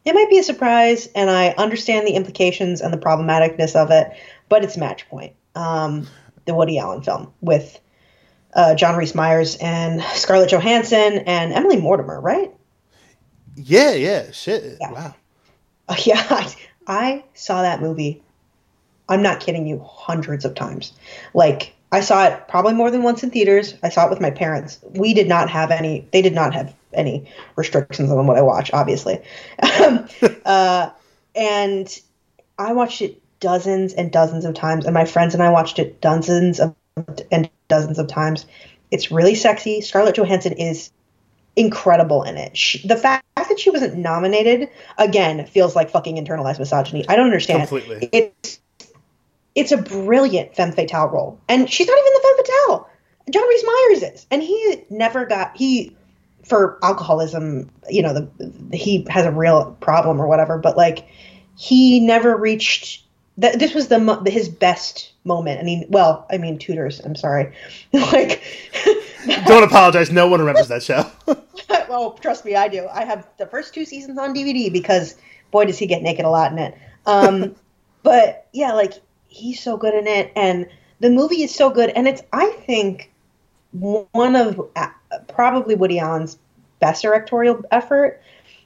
it might be a surprise, and I understand the implications and the problematicness of it, but it's Match Point, um, the Woody Allen film with uh, John Rhys-Meyers and Scarlett Johansson and Emily Mortimer, right? Yeah, yeah, shit, yeah. Wow. Uh, yeah, I, I saw that movie, I'm not kidding you, hundreds of times. Like, I saw it probably more than once in theaters. I saw it with my parents. We did not have any, they did not have any restrictions on what I watch, obviously. um, uh, and I watched it dozens and dozens of times, and my friends and I watched it dozens of and dozens of times. It's really sexy. Scarlett Johansson is incredible in it. She, the fact that she wasn't nominated, again, feels like fucking internalized misogyny. I don't understand. Completely. It's, it's a brilliant femme fatale role. And she's not even the femme fatale. John Rhys Meyers is. And he never got, he, for alcoholism, you know, the, he has a real problem or whatever, but like he never reached, that. This was the his best moment. I mean, well, I mean, Tudors, I'm sorry. Like, don't apologize. No one remembers that show. Well, trust me, I do. I have the first two seasons on D V D because boy, does he get naked a lot in it. Um, but yeah, like he's so good in it. And the movie is so good. And it's, I think, one of uh, probably Woody Allen's best directorial effort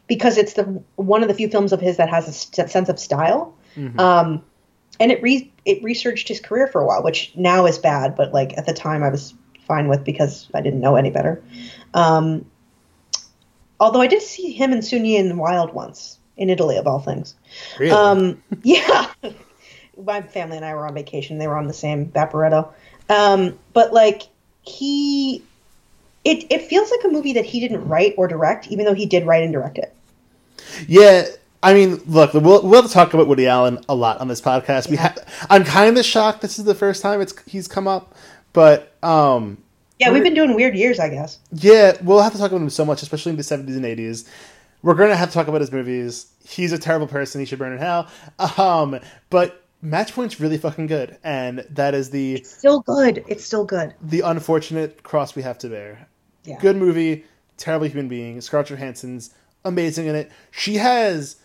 because it's the one of the few films of his that has a st- sense of style. Mm-hmm. Um, and it re- it researched his career for a while, which now is bad. But like at the time I was fine with because I didn't know any better. Um, although I did see him and Sun Yi in Wild once in Italy, of all things. Really? Um, yeah. My family and I were on vacation. They were on the same Vaporetto. Um, but like he, it, it feels like a movie that he didn't write or direct, even though he did write and direct it. Yeah. I mean, look, we'll, we'll talk about Woody Allen a lot on this podcast. Yeah. We ha- I'm kind of shocked this is the first time it's he's come up, but... Um, yeah, we've been doing weird years, I guess. Yeah, we'll have to talk about him so much, especially in the seventies and eighties. We're going to have to talk about his movies. He's a terrible person. He should burn in hell. Um, but Matchpoint's really fucking good, and that is the... It's still good. It's still good. The unfortunate cross we have to bear. Yeah. Good movie, terrible human being. Scarlett Johansson's amazing in it. She has...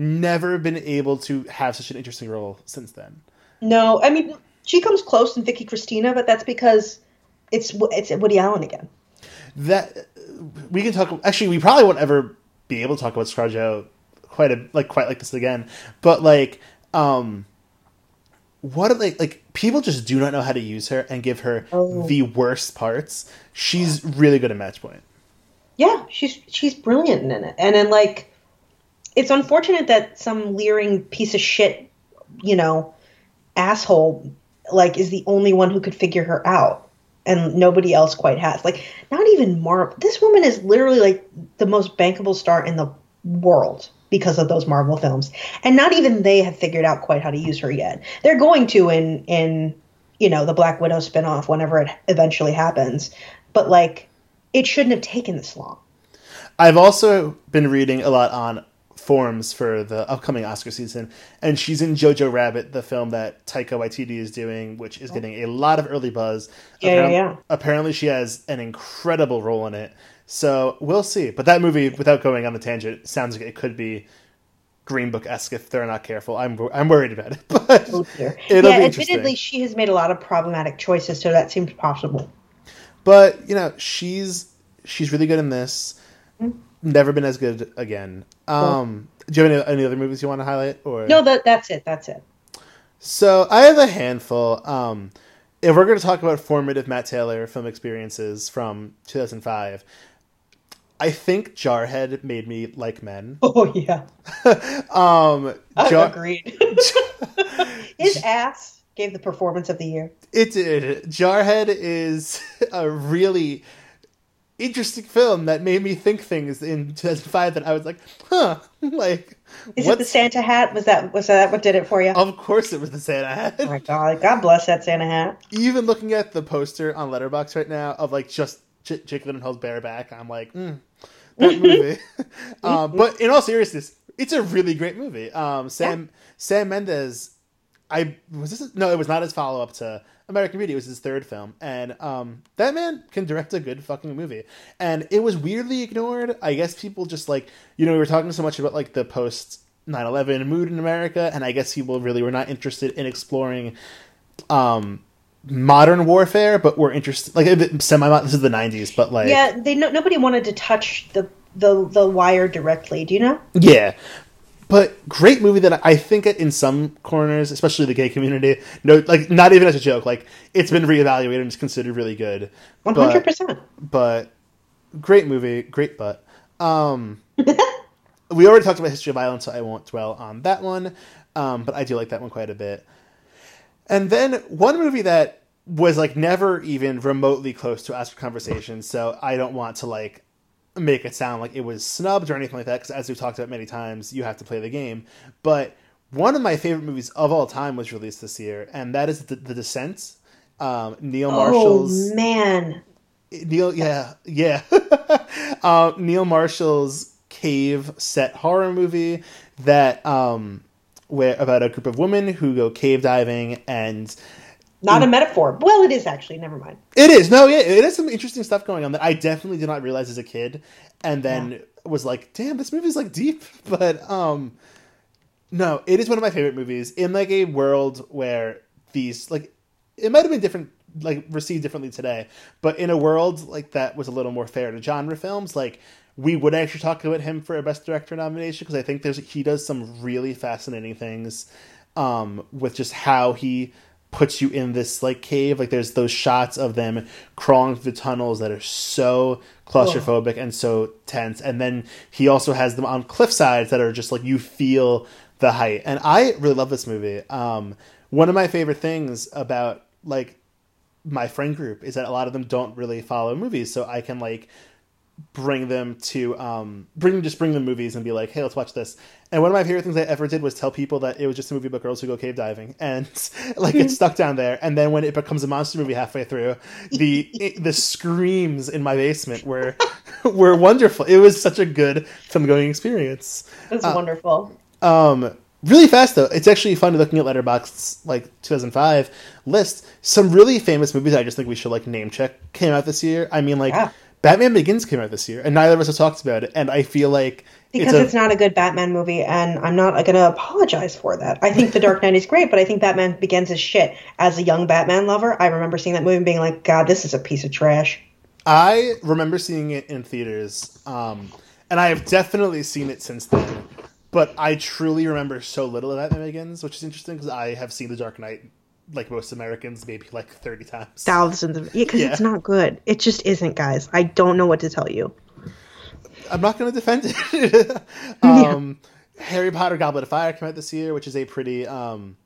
never been able to have such an interesting role since then. No, I mean, she comes close in Vicky Cristina, but that's because it's it's Woody Allen again. That we can talk. Actually, we probably won't ever be able to talk about ScarJo quite a like quite like this again. But like, um, what like like people just do not know how to use her and give her oh. the worst parts. She's really good at Matchpoint. Yeah, she's she's brilliant in it, and then like. It's unfortunate that some leering piece of shit, you know, asshole, like, is the only one who could figure her out. And nobody else quite has. Like, not even Marvel. This woman is literally, like, the most bankable star in the world because of those Marvel films. And not even they have figured out quite how to use her yet. They're going to in, in you know, the Black Widow spinoff whenever it eventually happens. But, like, it shouldn't have taken this long. I've also been reading a lot on... forums for the upcoming Oscar season, and she's in Jojo Rabbit, the film that Taika Waititi is doing, which is getting a lot of early buzz. Yeah, apparently, yeah. Apparently she has an incredible role in it, so we'll see. But that movie, without going on a tangent, sounds like it could be Green Book-esque if they're not careful. I'm I'm worried about it, but oh, dear. It'll yeah, be interesting. Admittedly, she has made a lot of problematic choices, so that seems possible. But, you know, she's she's really good in this. Mm-hmm. Never been as good again. Um, cool. Do you have any, any other movies you want to highlight? Or no, that that's it. That's it. So I have a handful. Um, if we're going to talk about formative Matt Taylor film experiences from two thousand five, I think Jarhead made me like men. Oh yeah. um, I Jar- agreed. His ass gave the performance of the year. It did. Jarhead is a really. Interesting film that made me think things in two thousand five that I was like, huh, like. Is what's... it the Santa hat? Was that was that what did it for you? Of course, it was the Santa hat. Oh my God, God bless that Santa hat. Even looking at the poster on Letterboxd right now of like just J- Jake Gyllenhaal's bareback, I'm like, mm, that movie. um, but in all seriousness, it's a really great movie. Um, Sam yeah. Sam Mendes, I was this no, it was not his follow up to. American Beauty was his third film, and um, that man can direct a good fucking movie. And it was weirdly ignored. I guess people just like, you know, we were talking so much about like the post nine eleven mood in America, and I guess people really were not interested in exploring um, modern warfare, but were interested, like semi, this is the nineties, but like... Yeah, they no, nobody wanted to touch the, the, the wire directly, do you know? Yeah. But great movie that I think in some corners, especially the gay community, no, like not even as a joke, like it's been reevaluated and it's considered really good. one hundred percent. But, but Great movie, great butt. Um, we already talked about History of Violence, so I won't dwell on that one. Um, but I do like that one quite a bit. And then one movie that was like never even remotely close to Oscar conversation, so I don't want to like make it sound like it was snubbed or anything like that, because as we've talked about many times, you have to play the game. But one of my favorite movies of all time was released this year, and that is The, the Descent. Um, Neil Marshall's... Oh, man. Neil, yeah, yeah. um, Neil Marshall's cave set horror movie that... Um, Where, about a group of women who go cave diving and... Not a metaphor. Well, it is actually. Never mind. It is. No, yeah, it is some interesting stuff going on that I definitely did not realize as a kid. And then yeah. was like, damn, this movie's like deep. But um, no, it is one of my favorite movies in like a world where these... like it might have been different, like received differently today. But in a world like that was a little more fair to genre films, like... we would actually talk about him for a Best Director nomination because I think there's he does some really fascinating things um, with just how he puts you in this like cave. Like there's those shots of them crawling through the tunnels that are so claustrophobic oh. and so tense. And then he also has them on cliff sides that are just like you feel the height. And I really love this movie. Um, one of my favorite things about like my friend group is that a lot of them don't really follow movies, so I can like. bring them to um bring just bring them movies and be like, hey, let's watch this. And one of my favorite things I ever did was tell people that it was just a movie about girls who go cave diving, and like it's stuck down there. And then when it becomes a monster movie halfway through, the it, the screams in my basement were were wonderful. It was such a good film going experience. That's uh, wonderful. Um, really fast though, it's actually fun looking at Letterboxd's like two thousand five list. Some really famous movies I just think we should like name check came out this year. I mean, like. Yeah. Batman Begins came out this year, and neither of us have talked about it, and I feel like... Because it's, a... it's not a good Batman movie, and I'm not going to apologize for that. I think The Dark Knight is great, but I think Batman Begins is shit. As a young Batman lover, I remember seeing that movie and being like, God, this is a piece of trash. I remember seeing it in theaters, um, and I have definitely seen it since then, but I truly remember so little of Batman Begins, which is interesting, because I have seen The Dark Knight like most Americans, maybe like thirty times. Thousands of... Yeah, because yeah. It's not good. It just isn't, guys. I don't know what to tell you. I'm not going to defend it. um, yeah. Harry Potter Goblet of Fire came out this year, which is a pretty... Um,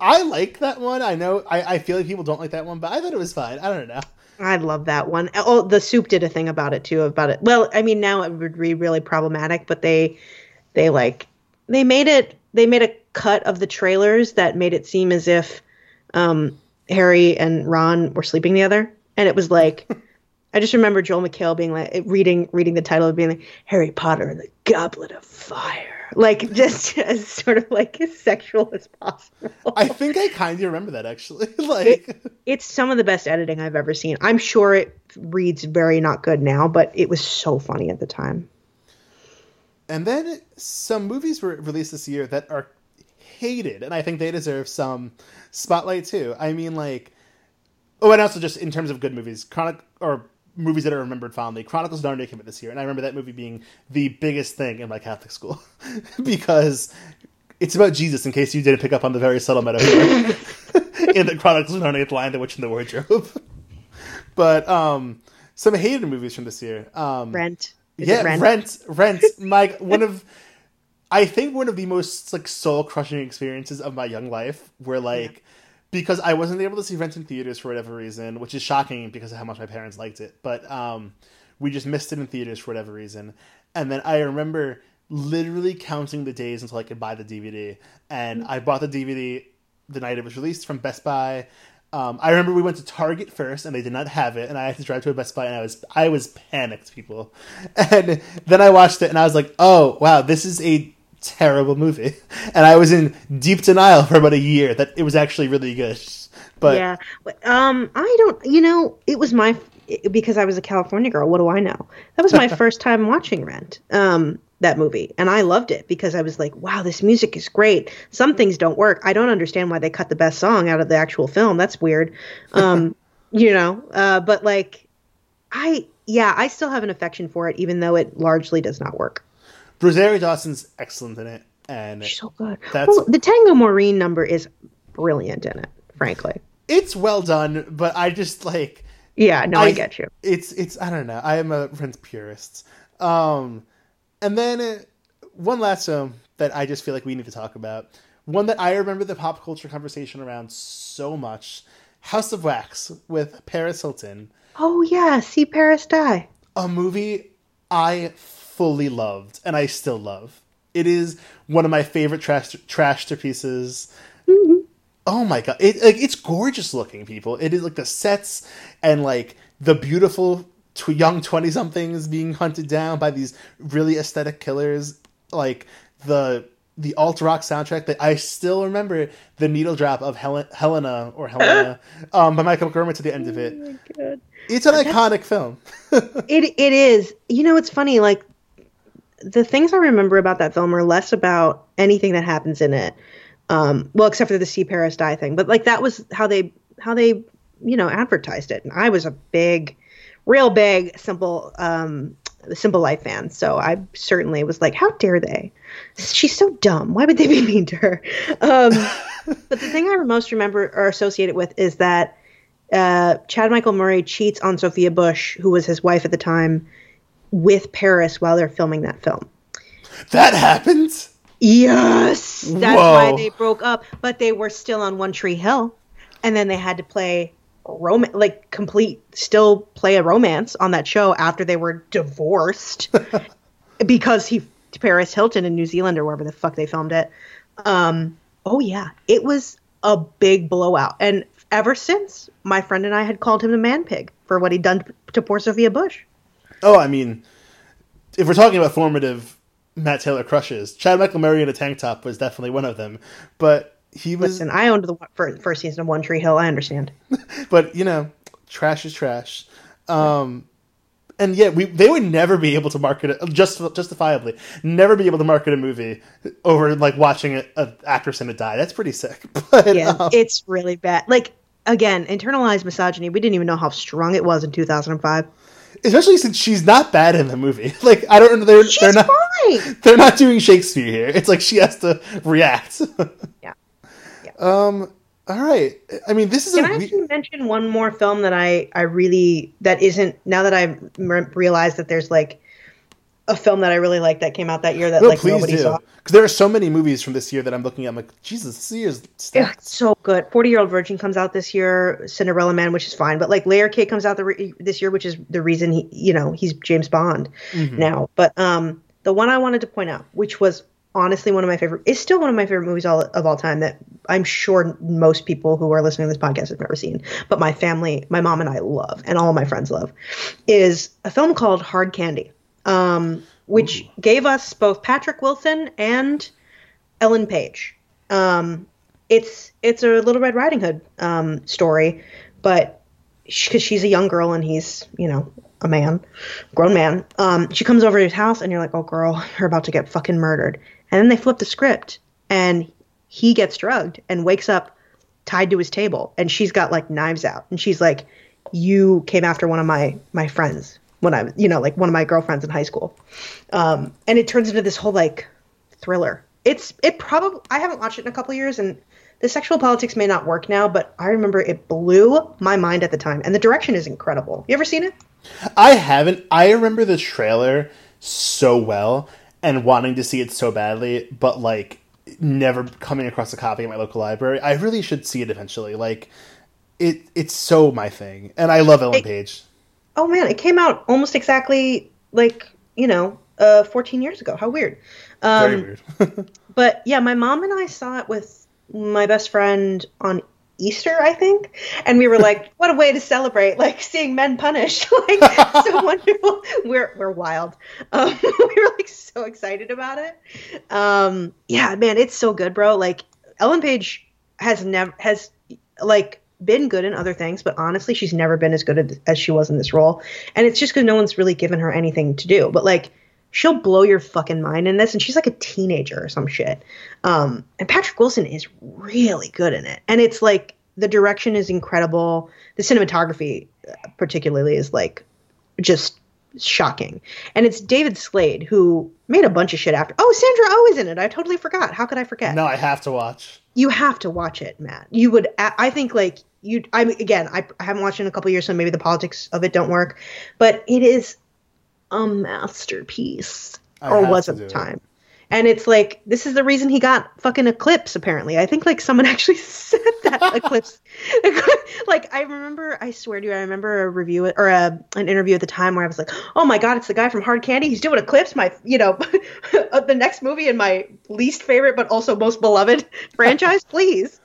I like that one. I know... I, I feel like people don't like that one, but I thought it was fine. I don't know. I love that one. Oh, The Soup did a thing about it, too. About it. Well, I mean, now it would be really problematic, but they, they like... They made it... They made a cut of the trailers that made it seem as if um, Harry and Ron were sleeping together. And it was like, I just remember Joel McHale being like, reading reading the title and being like, Harry Potter and the Goblet of Fire. Like, just as sort of like as sexual as possible. I think I kind of remember that, actually. like it, It's some of the best editing I've ever seen. I'm sure it reads very not good now, but it was so funny at the time. And then some movies were released this year that are hated, and I think they deserve some spotlight too. I mean, like, oh, and also just in terms of good movies, chronic or movies that are remembered fondly. Chronicles of Narnia came out this year, and I remember that movie being the biggest thing in my Catholic school because it's about Jesus. In case you didn't pick up on the very subtle metaphor in the Chronicles of Narnia, The Lion, the Witch, and the Wardrobe. But um, some hated movies from this year. Um, Rent. Is yeah, Rent, Rent, Rent my one of, I think one of the most like soul crushing experiences of my young life were like, yeah. because I wasn't able to see Rent in theaters for whatever reason, which is shocking because of how much my parents liked it, but um, we just missed it in theaters for whatever reason. And then I remember literally counting the days until I could buy the D V D, and mm-hmm. I bought the D V D the night it was released from Best Buy. Um, I remember we went to Target first, and they did not have it, and I had to drive to a Best Buy, and I was I was panicked, people. And then I watched it, and I was like, oh, wow, this is a terrible movie. And I was in deep denial for about a year that it was actually really good. But yeah, um, I don't, you know, it was my, because I was a California girl, what do I know? That was my first time watching Rent, um, that movie, and I loved it because I was like, wow, this music is great. Some things don't work. I don't understand why they cut the best song out of the actual film. That's weird. Um, you know, uh, but like, I, yeah, I still have an affection for it, even though it largely does not work. Rosario Dawson's excellent in it. And she's so good. That's... Well, the Tango Maureen number is brilliant in it, frankly. It's well done, but I just like, Yeah, no, I, I get you. It's, it's, I don't know. I am a Friends purist. Um, and then it, one last film that I just feel like we need to talk about. One that I remember the pop culture conversation around so much. House of Wax with Paris Hilton. Oh, yeah. See Paris die. A movie I fully loved and I still love. It is one of my favorite trash trashterpieces. Mm-hmm. Oh, my God. It, like, it's gorgeous looking, people. It is like the sets and like the beautiful tw- young twenty-somethings being hunted down by these really aesthetic killers. Like the... the alt-rock soundtrack that I still remember the needle drop of Hel- Helena or Helena um, by Michael Pena to the end of it. Oh my God. It's an That's, iconic film. it It is. You know, it's funny. Like, the things I remember about that film are less about anything that happens in it. Um, well, except for the See Paris Die thing. But, like, that was how they, how they, you know, advertised it. And I was a big, real big, simple... Um, Simple Life fan, so I certainly was like, how dare they? She's so dumb. Why would they be mean to her? Um, but the thing I most remember or associate it with is that uh, Chad Michael Murray cheats on Sophia Bush, who was his wife at the time, with Paris while they're filming that film. That happens? Yes! That's Whoa. Why they broke up, but they were still on One Tree Hill, and then they had to play... Rom- like complete still play a romance on that show after they were divorced because he Paris Hilton in New Zealand or wherever the fuck they filmed it. Um, oh yeah, it was a big blowout, and ever since my friend and I had called him the man pig for what he'd done to poor Sophia Bush. Oh, I mean, if we're talking about formative Matt Taylor crushes, Chad Michael Murray in a tank top was definitely one of them, but. He was, Listen, I owned the first season of One Tree Hill. I understand, but you know, trash is trash, um, and yeah, we they would never be able to market it just justifiably. Never be able to market a movie over like watching an actress in a die. That's pretty sick. But, yeah, um, it's really bad. Like again, internalized misogyny. We didn't even know how strong it was in two thousand five. Especially since she's not bad in the movie. Like I don't know, they're she's they're not fine. They're not doing Shakespeare here. It's like she has to react. Yeah. Um. All right. I mean, this is. Can a I re- actually mention one more film that I, I really that isn't now that I re- realized that there's like a film that I really like that came out that year that no, like nobody do. Saw. Because there are so many movies from this year that I'm looking at. I'm like, Jesus, this year's stacked. It's so good. Forty Year Old Virgin comes out this year. Cinderella Man, which is fine, but like Layer Cake comes out the re- this year, which is the reason he you know he's James Bond mm-hmm. now. But um, the one I wanted to point out, which was. Honestly, one of my favorite is still one of my favorite movies all, of all time that I'm sure most people who are listening to this podcast have never seen. But my family, my mom and I love and all my friends love is a film called Hard Candy, um, which Ooh. Gave us both Patrick Wilson and Ellen Page. Um, it's it's a Little Red Riding Hood um, story, but because she's a young girl and he's, you know, a man, grown man. Um, she comes over to his house and you're like, oh, girl, you're about to get fucking murdered. And then they flip the script and he gets drugged and wakes up tied to his table. And she's got like knives out. And she's like, you came after one of my, my friends when I, you know, like one of my girlfriends in high school. Um, and it turns into this whole like thriller. It's, it probably, I haven't watched it in a couple of years and the sexual politics may not work now, but I remember it blew my mind at the time. And the direction is incredible. You ever seen it? I haven't. I remember the trailer so well. And wanting to see it so badly, but, like, never coming across a copy at my local library. I really should see it eventually. Like, it it's so my thing. And I love Ellen it, Page. Oh, man. It came out almost exactly, like, you know, uh, fourteen years ago. How weird. Um, Very weird. But, yeah, my mom and I saw it with my best friend on Easter, I think. And we were like, what a way to celebrate, like seeing men punished. Like, so wonderful. We're we're wild. Um, we were like so excited about it. Um, yeah, man, it's so good, bro. Like Ellen Page has never has like been good in other things, but honestly, she's never been as good as she was in this role. And it's just because no one's really given her anything to do. But like she'll blow your fucking mind in this. And she's like a teenager or some shit. Um, and Patrick Wilson is really good in it. And it's like, the direction is incredible. The cinematography particularly is like just shocking. And it's David Slade who made a bunch of shit after. Oh, Sandra Oh is in it. I totally forgot. How could I forget? No, I have to watch. You have to watch it, Matt. You would, I think like you, I again, I, I haven't watched it in a couple of years, so maybe the politics of it don't work, but it is a masterpiece, I or was at the time. It. And it's like, this is the reason he got fucking Eclipse, apparently. I think, like, someone actually said that Eclipse. Like, I remember, I swear to you, I remember a review or a, an interview at the time where I was like, oh, my God, it's the guy from Hard Candy. He's doing Eclipse, my, you know, the next movie in my least favorite but also most beloved franchise, please.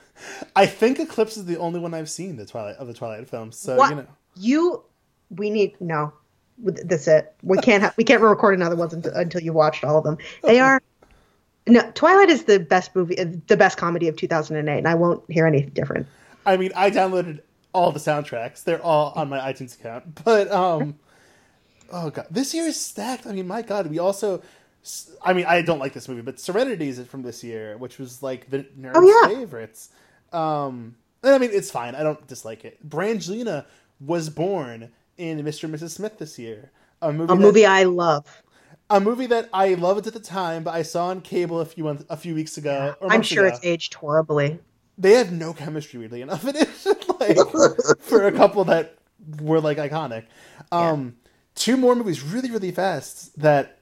I think Eclipse is the only one I've seen the Twilight of the Twilight films. So, what? you know. You, we need, no, that's it. We can't, ha- we can't record another one until, until you've watched all of them. They are. No, Twilight is the best movie, the best comedy of two thousand eight, and I won't hear anything different. I mean, I downloaded all the soundtracks. They're all on my iTunes account. But, um, oh, God. This year is stacked. I mean, my God. We also, I mean, I don't like this movie, but Serenity is from this year, which was, like, the nerd's oh, yeah. favorites. Um, and, I mean, it's fine. I don't dislike it. Brangelina was born in Mister and Missus Smith this year. A movie, a movie I love. A movie that I loved at the time, but I saw on cable a few months, a few weeks ago. Or I'm sure ago. It's aged horribly. They had no chemistry, weirdly enough, it is, like, for a couple that were, like, iconic. Um, yeah. Two more movies really, really fast that,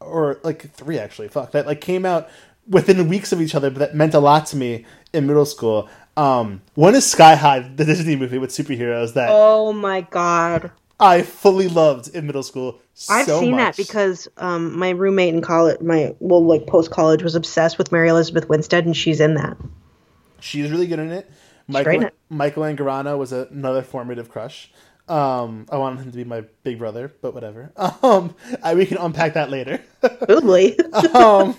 or, like, three, actually, fuck, that, like, came out within weeks of each other, but that meant a lot to me in middle school. Um, one is Sky High, the Disney movie with superheroes that... Oh, my God. I fully loved in middle school so I've seen much. That because um, my roommate in college, my, well, like, post-college was obsessed with Mary Elizabeth Winstead, and she's in that. She's really good in it. Michael, in it. Michael Angarano was a, another formative crush. Um, I wanted him to be my big brother, but whatever. Um, I, we can unpack that later. Totally. um,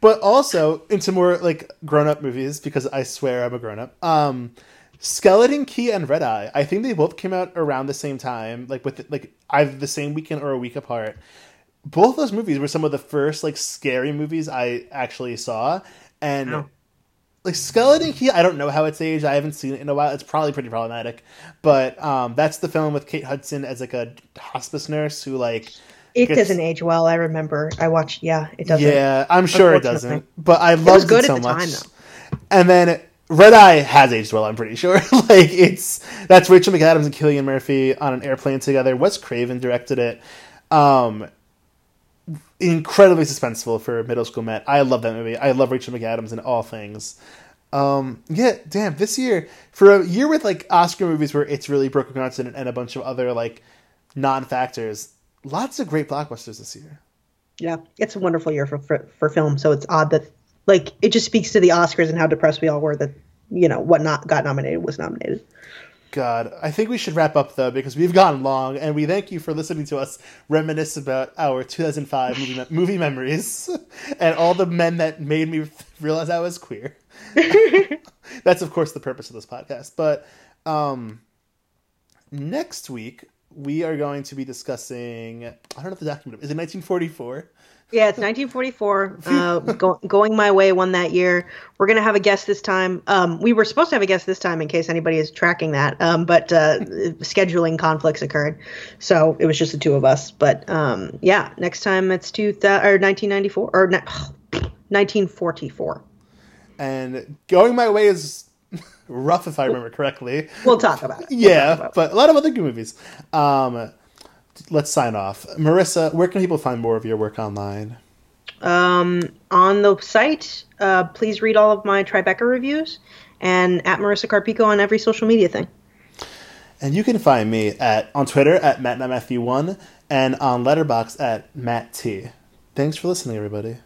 but also into more, like, grown-up movies, because I swear I'm a grown-up. Um Skeleton Key and Red Eye. I think they both came out around the same time, like with like either the same weekend or a week apart. Both those movies were some of the first like scary movies I actually saw, and oh. like Skeleton Key, I don't know how it's aged. I haven't seen it in a while. It's probably pretty problematic, but um, that's the film with Kate Hudson as like a hospice nurse who like it gets... doesn't age well. I remember I watched. Yeah, it doesn't. Yeah, I'm sure it doesn't. But I loved it, it so much. Time, and then. Red Eye has aged well, I'm pretty sure. Like, it's... That's Rachel McAdams and Cillian Murphy on an airplane together. Wes Craven directed it. Um, incredibly suspenseful for middle school Met. I love that movie. I love Rachel McAdams in all things. Um, yeah, damn, this year... For a year with, like, Oscar movies where it's really Brokeback Mountain and a bunch of other, like, non-factors, lots of great blockbusters this year. Yeah, it's a wonderful year for for, for film, so it's odd that... Like, it just speaks to the Oscars and how depressed we all were that, you know, what not got nominated was nominated. God, I think we should wrap up, though, because we've gone long, and we thank you for listening to us reminisce about our two thousand five movie, me- movie memories and all the men that made me realize I was queer. That's, of course, the purpose of this podcast. But um, next week, we are going to be discussing, I don't know if the document, is it nineteen forty-four? Yeah, it's nineteen forty-four, uh, go, going my way won that year. We're going to have a guest this time. Um, we were supposed to have a guest this time in case anybody is tracking that, um, but uh, scheduling conflicts occurred. So it was just the two of us. But um, yeah, next time it's two thousand, or nineteen ninety-four or na- nineteen forty-four. And going my way is rough, if I remember correctly. We'll talk about it. We'll yeah, about but it. A lot of other good movies. Um Let's sign off. Marissa, where can people find more of your work online? Um, on the site, uh, please read all of my Tribeca reviews and at Marissa Carpico on every social media thing. And you can find me at on Twitter at Matt and Matthew one and on Letterboxd at Matt T. Thanks for listening, everybody.